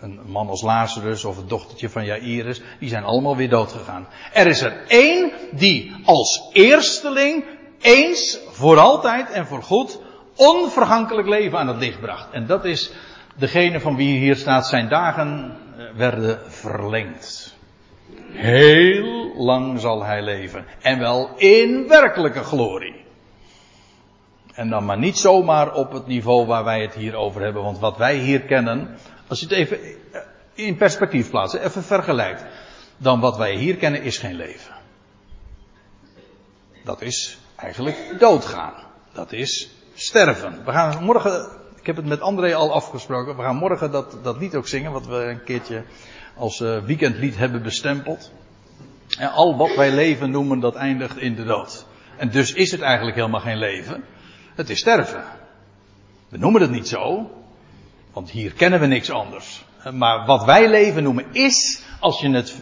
Een man als Lazarus of het dochtertje van Jairus, die zijn allemaal weer dood gegaan. Er is er 1 die als eersteling eens voor altijd en voor goed onvergankelijk leven aan het licht bracht. En dat is degene van wie hier staat, zijn dagen werden verlengd. Heel lang zal hij leven. En wel in werkelijke glorie. En dan maar niet zomaar op het niveau waar wij het hier over hebben. Want wat wij hier kennen, als je het even in perspectief plaatst, even vergelijkt. Dan wat wij hier kennen is geen leven. Dat is eigenlijk doodgaan. Dat is sterven. We gaan morgen... Ik heb het met André al afgesproken. We gaan morgen dat lied ook zingen. Wat we een keertje als weekendlied hebben bestempeld. En al wat wij leven noemen, dat eindigt in de dood. En dus is het eigenlijk helemaal geen leven. Het is sterven. We noemen het niet zo. Want hier kennen we niks anders. Maar wat wij leven noemen is, als je het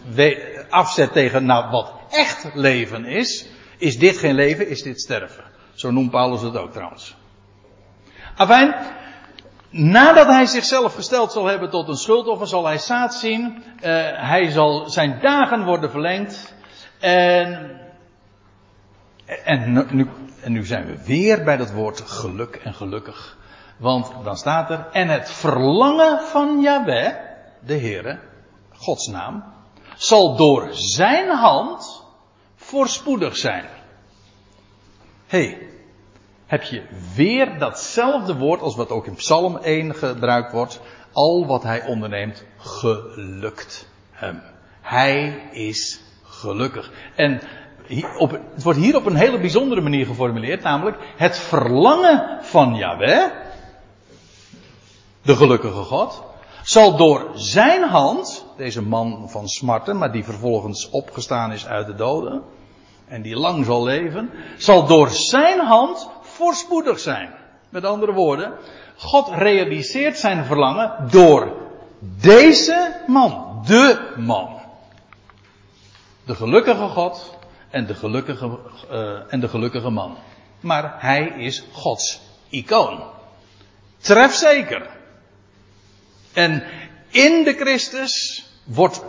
afzet tegen wat echt leven is, is dit geen leven, is dit sterven. Zo noemt Paulus het ook trouwens. Afijn, nadat hij zichzelf gesteld zal hebben tot een schuldoffer, zal hij zaad zien. Hij zal zijn dagen worden verlengd. En nu zijn we weer bij dat woord geluk en gelukkig. Want dan staat er, en het verlangen van Yahweh, de Heere, Gods naam, zal door zijn hand voorspoedig zijn. Hé, heb je weer datzelfde woord als wat ook in Psalm 1 gebruikt wordt. Al wat hij onderneemt, gelukt hem. Hij is gelukkig. En het wordt hier op een hele bijzondere manier geformuleerd, namelijk het verlangen van Yahweh, de gelukkige God, zal door zijn hand, deze man van smarten, maar die vervolgens opgestaan is uit de doden, en die lang zal leven, zal door zijn hand voorspoedig zijn. Met andere woorden, God realiseert zijn verlangen door deze man, de man. De gelukkige God en de gelukkige man. Maar hij is Gods icoon. Trefzeker. En in de Christus wordt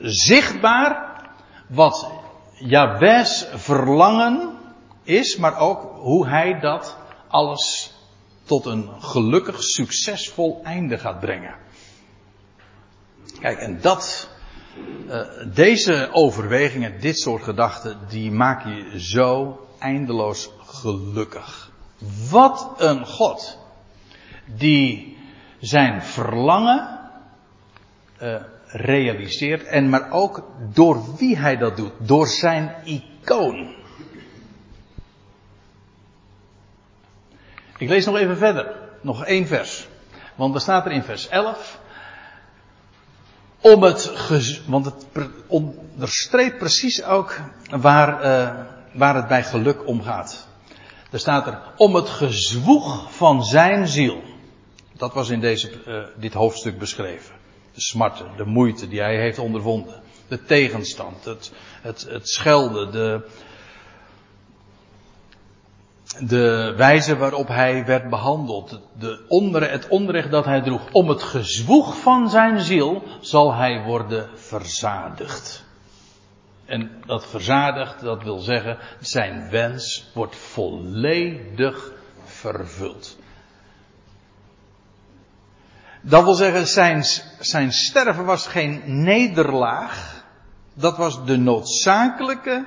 zichtbaar wat Jahweh's verlangen is, maar ook hoe hij dat alles tot een gelukkig, succesvol einde gaat brengen. Kijk, en deze overwegingen, dit soort gedachten, die maken je zo eindeloos gelukkig. Wat een God die zijn verlangen realiseert, en maar ook door wie hij dat doet, door zijn icoon. Ik lees nog even verder, nog één vers, want er staat er in vers 11, want het onderstreept precies ook waar het bij geluk om gaat. Er staat er, om het gezwoeg van zijn ziel. Dat was in dit hoofdstuk beschreven. De smarten, de moeite die hij heeft ondervonden. De tegenstand, het schelden, de wijze waarop hij werd behandeld. Het onrecht dat hij droeg. Om het gezwoeg van zijn ziel zal hij worden verzadigd. En dat verzadigd, dat wil zeggen, zijn wens wordt volledig vervuld. Dat wil zeggen, zijn sterven was geen nederlaag. Dat was de noodzakelijke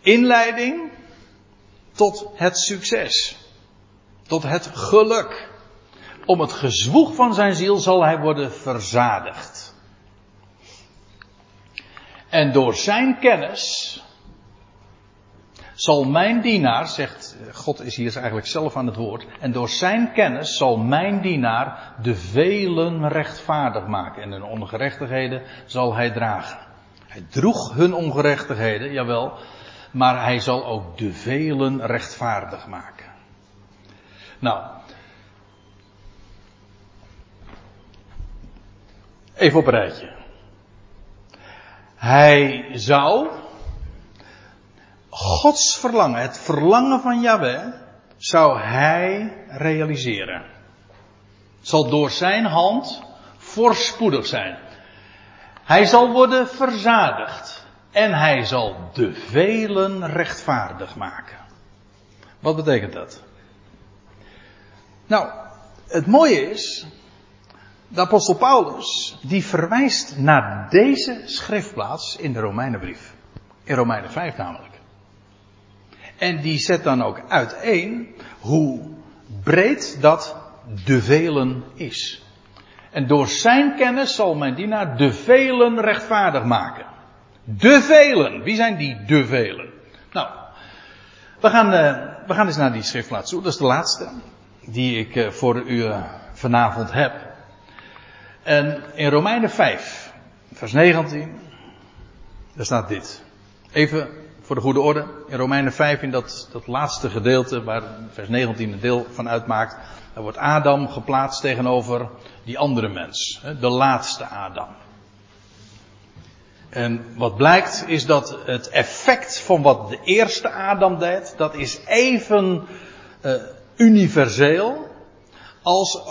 inleiding tot het succes. Tot het geluk. Om het gezwoeg van zijn ziel zal hij worden verzadigd. En door zijn kennis zal mijn dienaar, zegt God, is hier eigenlijk zelf aan het woord, en door zijn kennis zal mijn dienaar de velen rechtvaardig maken en hun ongerechtigheden zal hij dragen. Hij droeg hun ongerechtigheden, jawel, maar hij zal ook de velen rechtvaardig maken. Nou, even op een rijtje. Hij zou Gods verlangen, het verlangen van Yahweh, zou hij realiseren. Zal door zijn hand voorspoedig zijn. Hij zal worden verzadigd. En hij zal de velen rechtvaardig maken. Wat betekent dat? Nou, het mooie is, de apostel Paulus, die verwijst naar deze schriftplaats in de Romeinenbrief. In Romeinen 5 namelijk. En die zet dan ook uiteen hoe breed dat de velen is. En door zijn kennis zal mijn dienaar de velen rechtvaardig maken. De velen. Wie zijn die de velen? Nou, we gaan eens naar die schriftplaats toe. Dat is de laatste die ik voor u vanavond heb. En in Romeinen 5, vers 19, daar staat dit. Even voor de goede orde, in Romeinen 5, in dat laatste gedeelte, waar vers 19 een deel van uitmaakt, daar wordt Adam geplaatst tegenover die andere mens. De laatste Adam. En wat blijkt is dat het effect van wat de eerste Adam deed, dat is even universeel als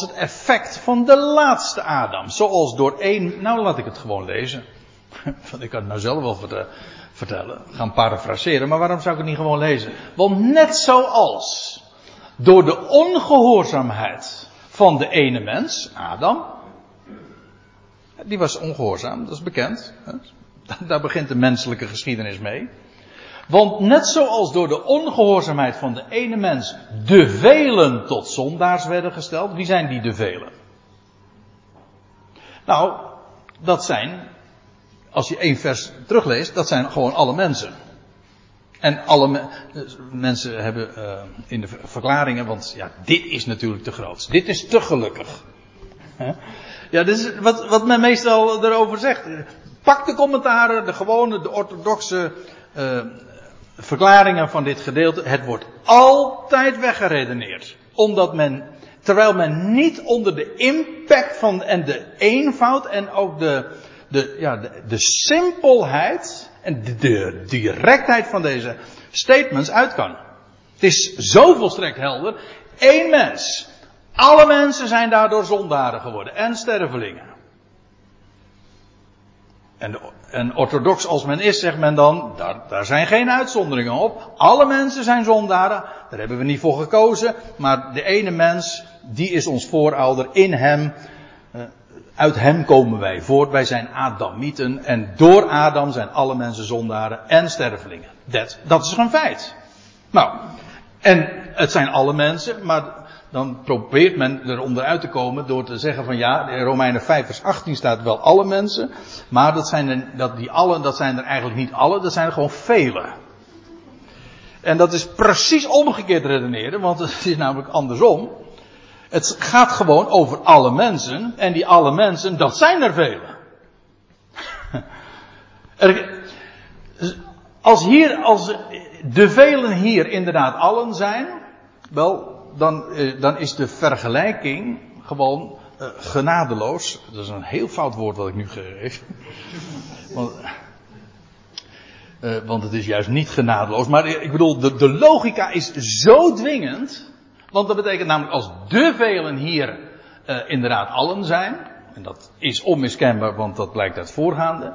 het effect van de laatste Adam. Zoals door één, nou laat ik het gewoon lezen. Want ik kan het nou zelf wel vertellen, gaan parafraseren, maar waarom zou ik het niet gewoon lezen? Want net zoals door de ongehoorzaamheid van de ene mens, Adam, die was ongehoorzaam, dat is bekend. Daar begint de menselijke geschiedenis mee. Want net zoals door de ongehoorzaamheid van de ene mens de velen tot zondaars werden gesteld. Wie zijn die de velen? Nou, dat zijn, als je één vers terugleest, dat zijn gewoon alle mensen. En alle mensen hebben in de verklaringen, want ja, dit is natuurlijk te groot. Dit is te gelukkig. Ja, dit is wat men meestal erover zegt. Pak de commentaren, de orthodoxe verklaringen van dit gedeelte. Het wordt altijd weggeredeneerd. Omdat men, terwijl men niet onder de impact van en de eenvoud en ook de simpelheid en de directheid van deze statements uit kan. Het is zo volstrekt helder. Eén mens. Alle mensen zijn daardoor zondaren geworden. En stervelingen. En orthodox als men is, zegt men dan, daar zijn geen uitzonderingen op. Alle mensen zijn zondaren. Daar hebben we niet voor gekozen. Maar de ene mens, die is ons voorouder. In hem, uit hem komen wij voort. Wij zijn Adamieten. En door Adam zijn alle mensen zondaren en stervelingen. Dat is een feit. Nou, en het zijn alle mensen, maar... Dan probeert men eronder uit te komen door te zeggen van ja, in Romeinen 5 vers 18 staat wel alle mensen. Maar dat zijn er eigenlijk niet alle, dat zijn er gewoon vele. En dat is precies omgekeerd redeneren, want het is namelijk andersom. Het gaat gewoon over alle mensen. En die alle mensen, dat zijn er vele. Als de velen hier inderdaad allen zijn, wel... Dan is de vergelijking gewoon genadeloos. Dat is een heel fout woord wat ik nu geef. Want het is juist niet genadeloos. Maar ik bedoel, de logica is zo dwingend. Want dat betekent namelijk als de velen hier inderdaad allen zijn. En dat is onmiskenbaar, want dat blijkt uit voorgaande.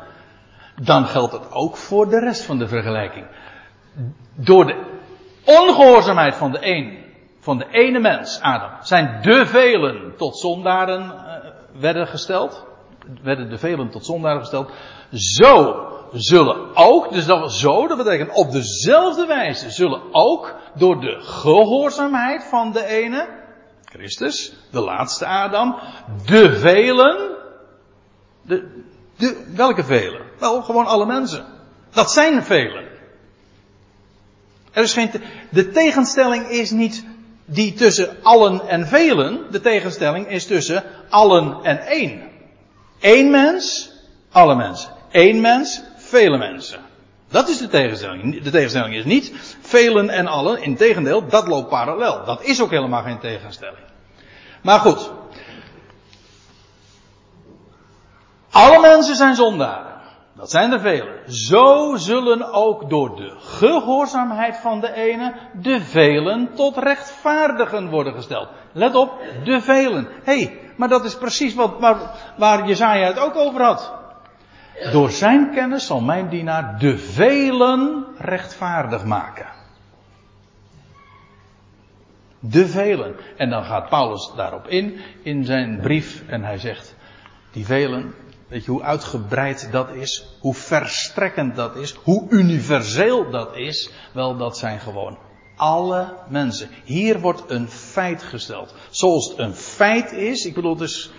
Dan geldt dat ook voor de rest van de vergelijking. Door de ongehoorzaamheid van de een... Van de ene mens, Adam, zijn de velen tot zondaren werden de velen tot zondaren gesteld. Zo zullen ook, dus dat betekent op dezelfde wijze zullen ook door de gehoorzaamheid van de ene, Christus, de laatste Adam, de velen, welke velen? Wel, gewoon alle mensen. Dat zijn velen. Er is de tegenstelling is niet die tussen allen en velen, de tegenstelling is tussen allen en één. Eén mens, alle mensen. Eén mens, vele mensen. Dat is de tegenstelling. De tegenstelling is niet velen en allen. Integendeel, dat loopt parallel. Dat is ook helemaal geen tegenstelling. Maar goed. Alle mensen zijn zondaren. Dat zijn er velen. Zo zullen ook door de gehoorzaamheid van de ene de velen tot rechtvaardigen worden gesteld. Let op, de velen. Hé, maar dat is precies waar Jesaja het ook over had. Door zijn kennis zal mijn dienaar de velen rechtvaardig maken. De velen. En dan gaat Paulus daarop in zijn brief. En hij zegt, die velen... Weet je hoe uitgebreid dat is, hoe verstrekkend dat is, hoe universeel dat is. Wel, dat zijn gewoon alle mensen. Hier wordt een feit gesteld. Zoals het een feit is, ik bedoel, het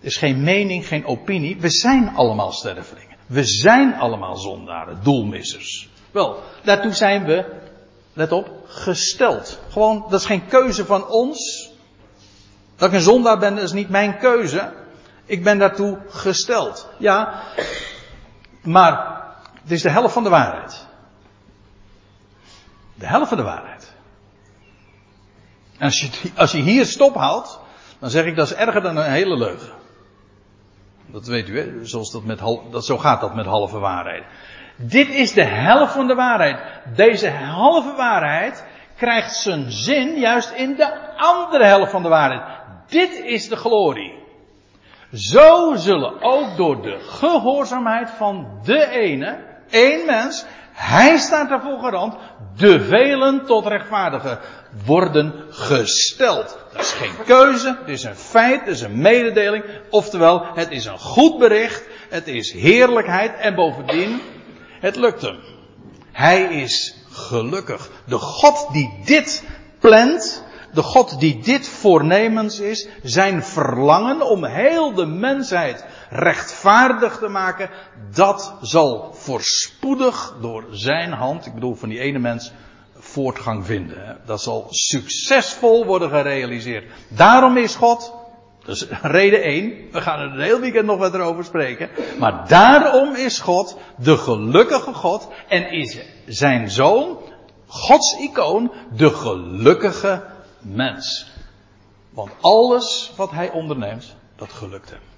is geen mening, geen opinie. We zijn allemaal stervelingen. We zijn allemaal zondaren, doelmissers. Wel, daartoe zijn we, let op, gesteld. Gewoon, dat is geen keuze van ons. Dat ik een zondaar ben, is niet mijn keuze. Ik ben daartoe gesteld. Ja, maar het is de helft van de waarheid. De helft van de waarheid. En als je hier stop haalt, dan zeg ik dat is erger dan een hele leugen. Dat weet u, hè? Zo gaat dat met halve waarheid. Dit is de helft van de waarheid. Deze halve waarheid krijgt zijn zin juist in de andere helft van de waarheid. Dit is de glorie. Zo zullen ook door de gehoorzaamheid van de ene, één mens, hij staat daarvoor garant, de velen tot rechtvaardigen worden gesteld. Dat is geen keuze, het is een feit, het is een mededeling, oftewel het is een goed bericht, het is heerlijkheid en bovendien, het lukt hem. Hij is gelukkig. De God die dit plant, de God die dit voornemens is, zijn verlangen om heel de mensheid rechtvaardig te maken, dat zal voorspoedig door zijn hand, ik bedoel van die ene mens, voortgang vinden. Dat zal succesvol worden gerealiseerd. Daarom is God, dat is reden 1, we gaan er een heel weekend nog wat over spreken, maar daarom is God de gelukkige God en is zijn zoon, Gods icoon, de gelukkige mens. Want alles wat hij onderneemt, dat gelukt hem.